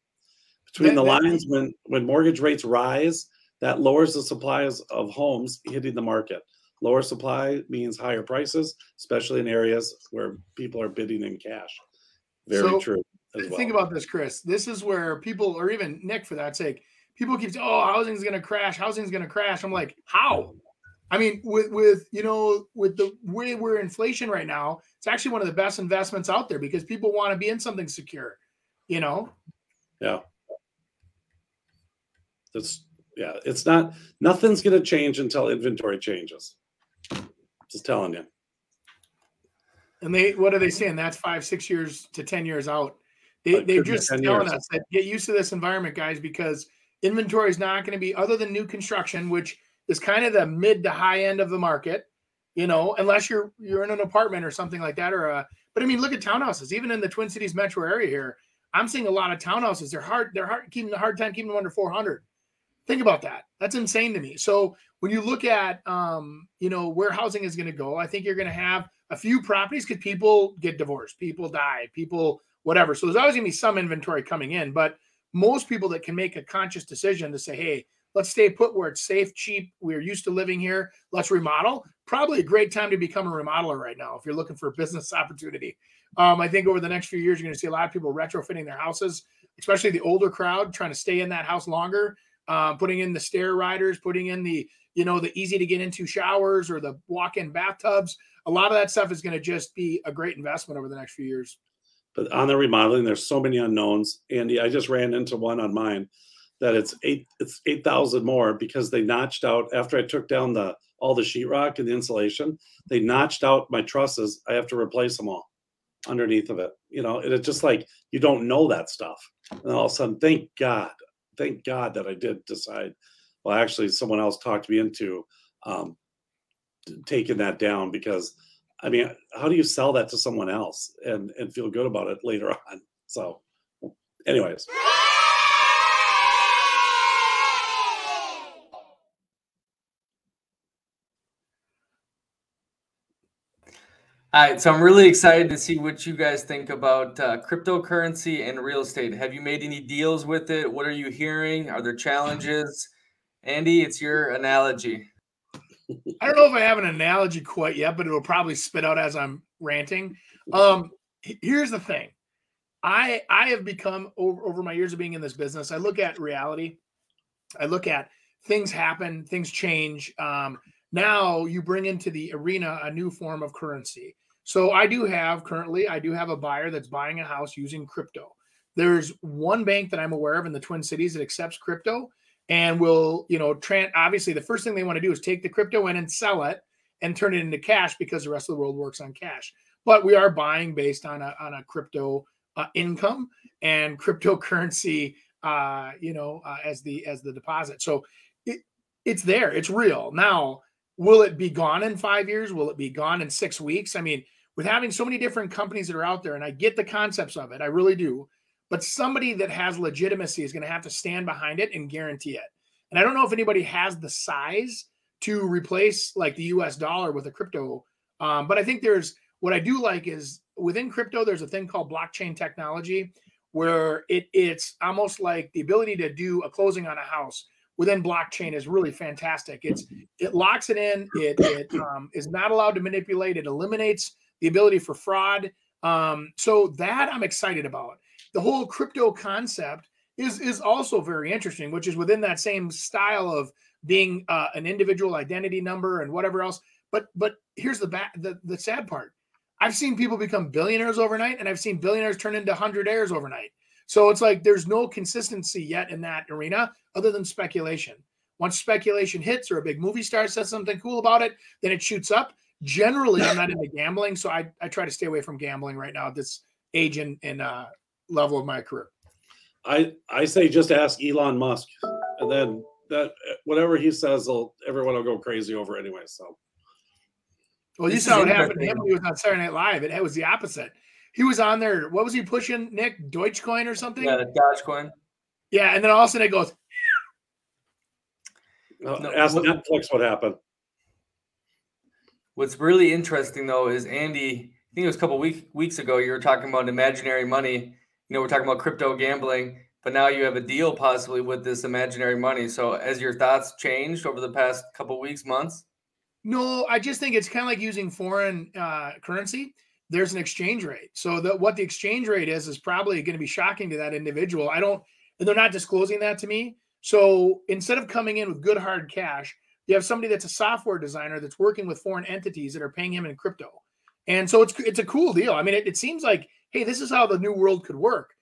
Between the lines, when, when mortgage rates rise, that lowers the supplies of homes hitting the market. Lower supply means higher prices, especially in areas where people are bidding in cash. Very so, true. Well. Think about this, Chris. This is where people, or even Nick for that sake, people keep saying, oh, housing's going to crash. Housing's going to crash. I'm like, how? I mean, with, with, you know, with the way we're inflation right now, it's actually one of the best investments out there because people want to be in something secure, you know? Yeah. That's, yeah, it's not, nothing's going to change until inventory changes. Just telling you. And they, what are they saying? That's five, six years to ten years out. They, they're just telling us that get used to this environment, guys, because inventory is not going to be other than new construction, which is kind of the mid to high end of the market, you know, unless you're you're in an apartment or something like that. Or a, But, I mean, look at townhouses. Even in the Twin Cities metro area here, I'm seeing a lot of townhouses. They're hard. They're hard, keeping a hard time keeping them under four hundred. Think about that. That's insane to me. So when you look at, um, you know, where housing is going to go, I think you're going to have a few properties because people get divorced. People die. People... whatever. So there's always going to be some inventory coming in, but most people that can make a conscious decision to say, hey, let's stay put where it's safe, cheap. We're used to living here. Let's remodel. Probably a great time to become a remodeler right now if you're looking for a business opportunity. Um, I think over the next few years, you're going to see a lot of people retrofitting their houses, especially the older crowd trying to stay in that house longer, uh, putting in the stair riders, putting in the, you know, the easy to get into showers or the walk-in bathtubs. A lot of that stuff is going to just be a great investment over the next few years. But on the remodeling, there's so many unknowns. Andy, I just ran into one on mine that it's eight, it's eight thousand more because they notched out after I took down the all the sheetrock and the insulation. They notched out my trusses. I have to replace them all underneath of it. You know, and it's just like you don't know that stuff. And all of a sudden, thank God, thank God that I did decide. Well, actually, someone else talked me into um, taking that down because. I mean, how do you sell that to someone else and, and feel good about it later on? So anyways. All right, so I'm really excited to see what you guys think about uh, cryptocurrency and real estate. Have you made any deals with it? What are you hearing? Are there challenges? Andy, it's your analogy. I don't know if I have an analogy quite yet, but it'll probably spit out as I'm ranting. Um, here's the thing. I I have become, over, over my years of being in this business, I look at reality. I look at things happen, things change. Um, now you bring into the arena a new form of currency. So I do have, currently, I do have a buyer that's buying a house using crypto. There's one bank that I'm aware of in the Twin Cities that accepts crypto. And will, you know, obviously the first thing they want to do is take the crypto in and sell it and turn it into cash because the rest of the world works on cash. But we are buying based on a, on a crypto uh, income and cryptocurrency, uh, you know, uh, as the as the deposit. So it, it's there. It's real. Now, will it be gone in five years? Will it be gone in six weeks? I mean, with having so many different companies that are out there, and I get the concepts of it. I really do. But somebody that has legitimacy is going to have to stand behind it and guarantee it. And I don't know if anybody has the size to replace like the U S dollar with a crypto. Um, but I think there's, what I do like is within crypto, there's a thing called blockchain technology where it it's almost like the ability to do a closing on a house within blockchain is really fantastic. It's it locks it in. It, it um, is not allowed to manipulate. It eliminates the ability for fraud. Um, so that I'm excited about. The whole crypto concept is is also very interesting, which is within that same style of being uh, an individual identity number and whatever else. But but here's the ba- the the sad part. I've seen people become billionaires overnight, and I've seen billionaires turn into hundredaires overnight. So it's like there's no consistency yet in that arena other than speculation. Once speculation hits or a big movie star says something cool about it, then it shoots up. Generally, I'm not into gambling, so I, I try to stay away from gambling right now at this age and, and uh, level of my career. I, I say just ask Elon Musk, and then that whatever he says, will, everyone will go crazy over anyway. So, well, you saw what happened to him when he was on Saturday Night Live. It, it was the opposite. He was on there. What was he pushing, Nick? Dogecoin or something? Yeah, Dogecoin. Yeah, and then all of a sudden it goes. No, ask what, Netflix what happened. What's really interesting, though, is Andy, I think it was a couple week, weeks ago, you were talking about imaginary money. You know, we're talking about crypto gambling, but now you have a deal possibly with this imaginary money. So as your thoughts changed over the past couple weeks, months? No, I just think it's kind of like using foreign uh, currency. There's an exchange rate. So that what the exchange rate is, is probably going to be shocking to that individual. I don't, and they're not disclosing that to me. So instead of coming in with good hard cash, you have somebody that's a software designer that's working with foreign entities that are paying him in crypto. And so it's, it's a cool deal. I mean, it, it seems like, hey, this is how the new world could work.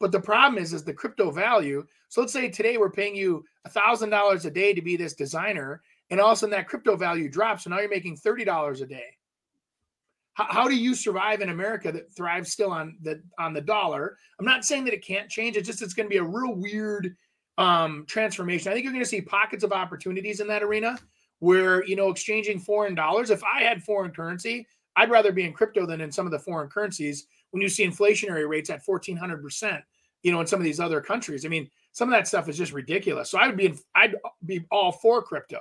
But the problem is, is the crypto value. So let's say today we're paying you a thousand dollars a day to be this designer. And all of a sudden that crypto value drops. So now you're making thirty dollars a day. How do you survive in America that thrives still on the on the dollar? I'm not saying that it can't change. It's just it's going to be a real weird um, transformation. I think you're going to see pockets of opportunities in that arena where, you know, exchanging foreign dollars. If I had foreign currency, I'd rather be in crypto than in some of the foreign currencies when you see inflationary rates at fourteen hundred percent, you know, in some of these other countries. I mean, some of that stuff is just ridiculous. So I would be in, I'd be all for crypto.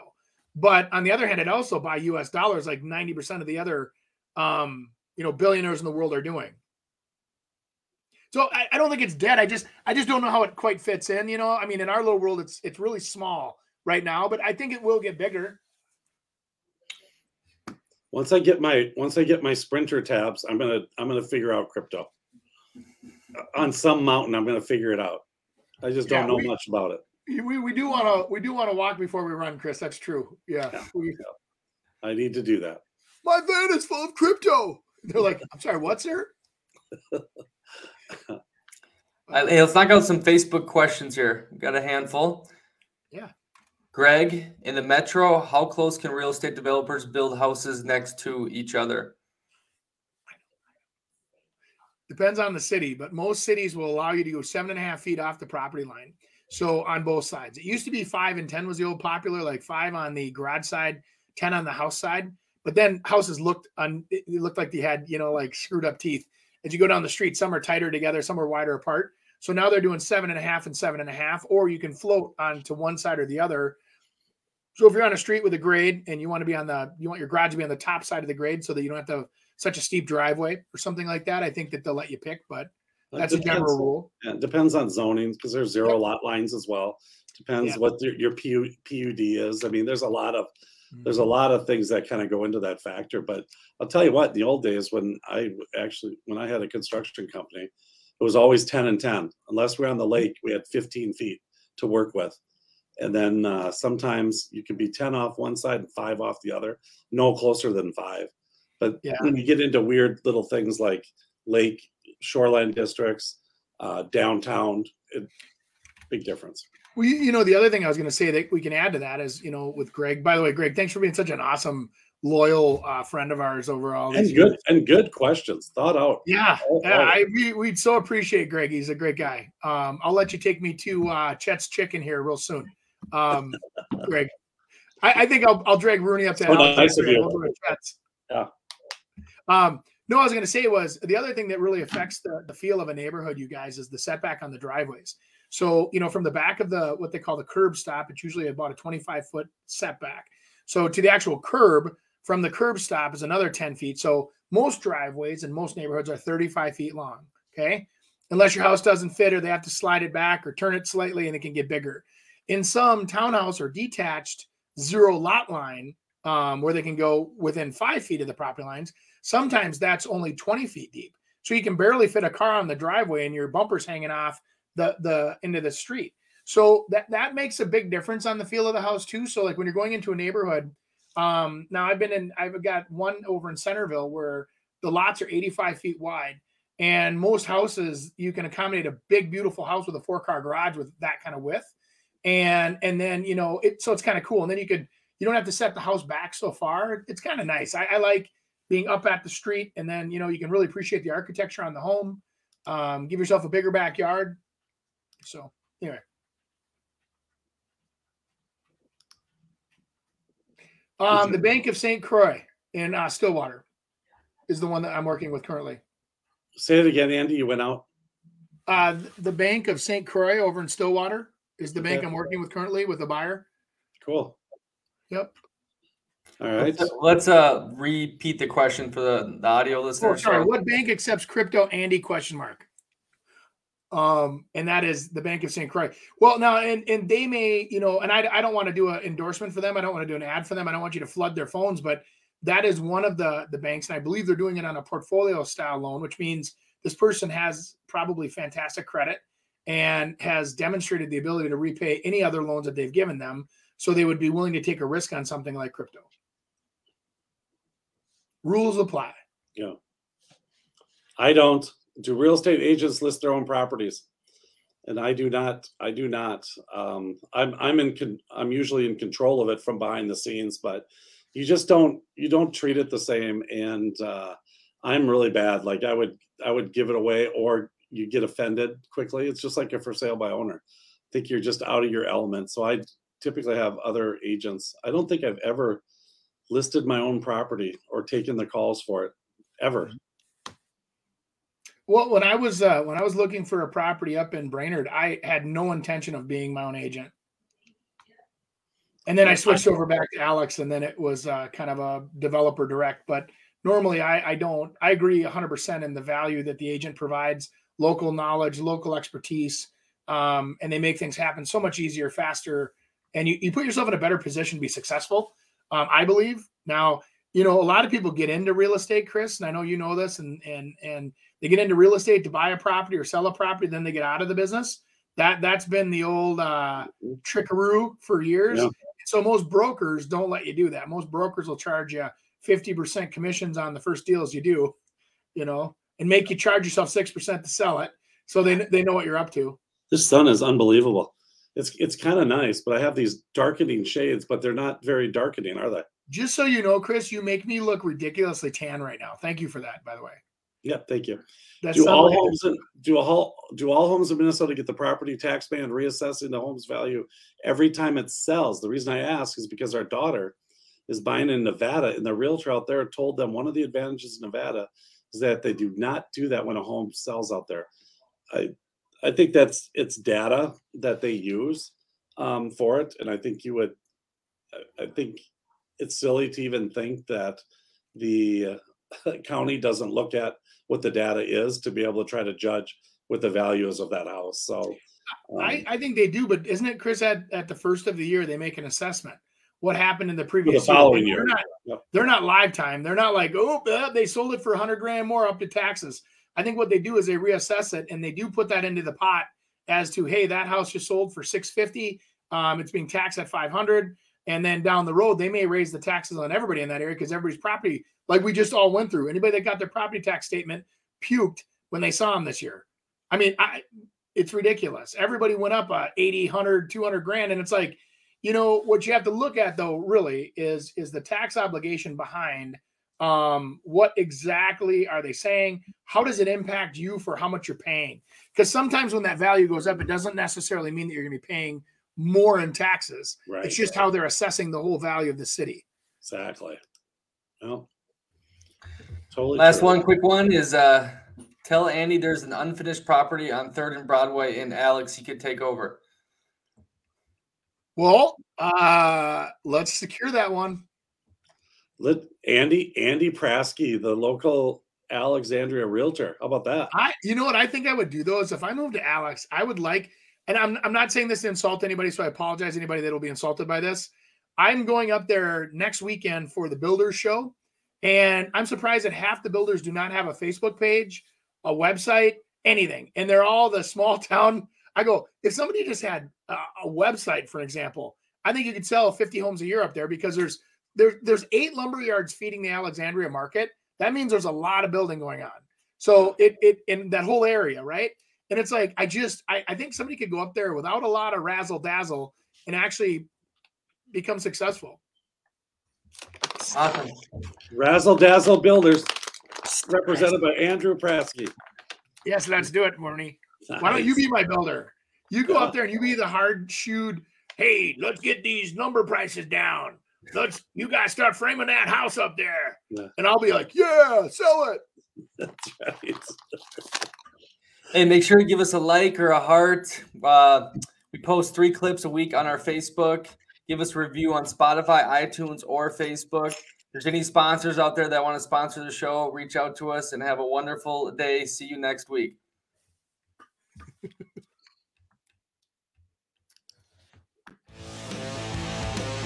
But on the other hand, I'd also buy U S dollars like ninety percent of the other Um, you know, billionaires in the world are doing. So I, I don't think it's dead. I just, I just don't know how it quite fits in. You know, I mean, in our little world, it's it's really small right now, but I think it will get bigger. Once I get my once I get my Sprinter tabs, I'm gonna I'm gonna figure out crypto. On some mountain, I'm gonna figure it out. I just don't yeah, know we, much about it. We we do want to we do want to walk before we run, Chris. That's true. Yeah, yeah. We, I need to do that. My van is full of crypto. They're like, I'm sorry, what, sir? Right, hey, let's knock out some Facebook questions here. We've got a handful. Yeah. Greg, in the metro, how close can real estate developers build houses next to each other? Depends on the city, but most cities will allow you to go seven and a half feet off the property line. So on both sides. It used to be five and ten was the old popular, like five on the garage side, ten on the house side. But then houses looked on, it looked like they had, you know, like screwed up teeth. As you go down the street, some are tighter together, some are wider apart. So now they're doing seven and a half and seven and a half, or you can float onto one side or the other. So if you're on a street with a grade and you want to be on the, you want your garage to be on the top side of the grade so that you don't have to have such a steep driveway or something like that, I think that they'll let you pick, but that's depends, a general rule. Yeah, it depends on zoning because there's zero yep. lot lines as well. Depends yeah. what your, your P U D is. I mean, there's a lot of, There's a lot of things that kind of go into that factor, but I'll tell you what, in the old days when I actually, when I had a construction company, it was always ten and ten, unless we're on the lake, we had fifteen feet to work with. And then uh, sometimes you could be ten off one side and five off the other, no closer than five. But yeah. when you get into weird little things like lake, shoreline districts, uh, downtown, it, big difference. Well, you know, the other thing I was going to say that we can add to that is, you know, with Greg, by the way, Greg, thanks for being such an awesome, loyal uh, friend of ours over all these years. And good questions thought out. Yeah. All, all I, we, we'd so appreciate Greg. He's a great guy. Um, I'll let you take me to uh, Chet's Chicken here real soon. Um, Greg, I, I think I'll, I'll drag Rooney up to oh, nice of you. Chet's. Yeah. Um, no, I was going to say was the other thing that really affects the, the feel of a neighborhood, you guys, is the setback on the driveways. So, you know, from the back of the, what they call the curb stop, it's usually about a twenty-five foot setback. So to the actual curb, from the curb stop is another ten feet. So most driveways in most neighborhoods are thirty-five feet long. Okay. unless your house doesn't fit, or they have to slide it back or turn it slightly and it can get bigger. In some, townhouse or detached zero lot line, um, where they can go within five feet of the property lines, sometimes that's only twenty feet deep. So you can barely fit a car on the driveway and your bumper's hanging off the, the end of the street. So that, that makes a big difference on the feel of the house too. So like when you're going into a neighborhood, um, now I've been in, I've got one over in Centerville where the lots are eighty-five feet wide, and most houses, you can accommodate a big, beautiful house with a four car garage with that kind of width. And, and then, you know, it, so it's kind of cool. And then you could, you don't have to set the house back so far. It's kind of nice. I, I like being up at the street, and then, you know, you can really appreciate the architecture on the home. Um, give yourself a bigger backyard. So anyway. Um, the Bank of Saint Croix in uh, Stillwater is the one that I'm working with currently. Say it again, Andy. You went out. Uh, the Bank of Saint Croix over in Stillwater is the bank, okay, I'm working with currently with a buyer. Cool. Yep. All right. Let's, let's uh, repeat the question for the, the audio listeners. Oh, sorry. What bank accepts crypto, Andy? Question mark. Um, and that is the Bank of Saint Croix. Well, now, and, and they may, you know, and I, I don't want to do an endorsement for them. I don't want to do an ad for them. I don't want you to flood their phones, but that is one of the, the banks. And I believe they're doing it on a portfolio style loan, which means this person has probably fantastic credit and has demonstrated the ability to repay any other loans that they've given them. So they would be willing to take a risk on something like crypto. Rules apply. Yeah. I don't. Do real estate agents list their own properties? And I do not. I do not. Um, I'm I'm in. Con, I'm usually in control of it from behind the scenes, but you just don't. You don't treat it the same. And uh, I'm really bad. Like I would. I would give it away, or you get offended quickly. It's just like a for sale by owner. I think you're just out of your element. So I typically have other agents. I don't think I've ever listed my own property or taken the calls for it ever. Mm-hmm. Well, when I was uh, when I was looking for a property up in Brainerd, I had no intention of being my own agent. And then I switched over back to Alex, and then it was uh, kind of a developer direct. But normally I, I don't. I agree one hundred percent in the value that the agent provides, local knowledge, local expertise, um, and they make things happen so much easier, faster. And you, you put yourself in a better position to be successful, um, I believe. Now, you know, a lot of people get into real estate, Chris, and I know you know this, and and and – they get into real estate to buy a property or sell a property, then they get out of the business. That, that's been the old uh, trickaroo for years. Yeah. So most brokers don't let you do that. Most brokers will charge you fifty percent commissions on the first deals you do, you know, and make you charge yourself six percent to sell it. So they, they know what you're up to. This sun is unbelievable. It's, it's kind of nice, but I have these darkening shades, but they're not very darkening, are they? Just so you know, Chris, you make me look ridiculously tan right now. Thank you for that, by the way. Yeah, thank you. That's do all homes in, do all do all homes in Minnesota get the property tax band reassessing the home's value every time it sells? The reason I ask is because our daughter is buying in Nevada, and the realtor out there told them one of the advantages in Nevada is that they do not do that when a home sells out there. I I think that's it's data that they use um, for it, and I think you would. I, I think it's silly to even think that the uh, county doesn't look at what the data is to be able to try to judge what the value is of that house. So um, I, I think they do, but isn't it, Chris, at, at the first of the year, they make an assessment. What happened in the previous the following year? year. They're, not, yep. they're not live time. They're not like, oh, they sold it for a hundred grand more up to taxes. I think what they do is they reassess it, and they do put that into the pot as to, hey, that house just sold for six fifty. Um, it's being taxed at five hundred. And then down the road, they may raise the taxes on everybody in that area because everybody's property, like we just all went through. Anybody that got their property tax statement puked when they saw them this year. I mean, I, it's ridiculous. Everybody went up uh, eighty, one hundred, two hundred grand. And it's like, you know, what you have to look at, though, really is, is the tax obligation behind um, what exactly are they saying? How does it impact you for how much you're paying? Because sometimes when that value goes up, it doesn't necessarily mean that you're going to be paying more in taxes. Right, it's just right. How they're assessing the whole value of the city. Exactly. Well, totally. Last true. One quick one is uh, tell Andy there's an unfinished property on third and Broadway, and Alex, he could take over. Well, uh, let's secure that one. Let Andy, Andy Prasky, the local Alexandria realtor. How about that? I, you know what I think I would do though is if I moved to Alex, I would like, and I'm I'm not saying this to insult anybody, so I apologize to anybody that will be insulted by this. I'm going up there next weekend for the Builders Show, and I'm surprised that half the builders do not have a Facebook page, a website, anything, and they're all the small town. I go, if somebody just had a, a website, for example, I think you could sell fifty homes a year up there because there's there's there's eight lumber yards feeding the Alexandria market. That means there's a lot of building going on. So it it in that whole area, right? And it's like, I just, I, I think somebody could go up there without a lot of razzle dazzle and actually become successful. Awesome. Razzle dazzle builders represented by Andrew Prasky. Yes, let's do it, Morney. Nice. Why don't you be my builder? You go up there and you be the hard shoed. Hey, let's get these lumber prices down. Let's, you guys start framing that house up there. Yeah. And I'll be like, yeah, sell it. That's right. Hey, make sure you give us a like or a heart. Uh, we post three clips a week on our Facebook. Give us a review on Spotify, iTunes, or Facebook. If there's any sponsors out there that want to sponsor the show, reach out to us and have a wonderful day. See you next week.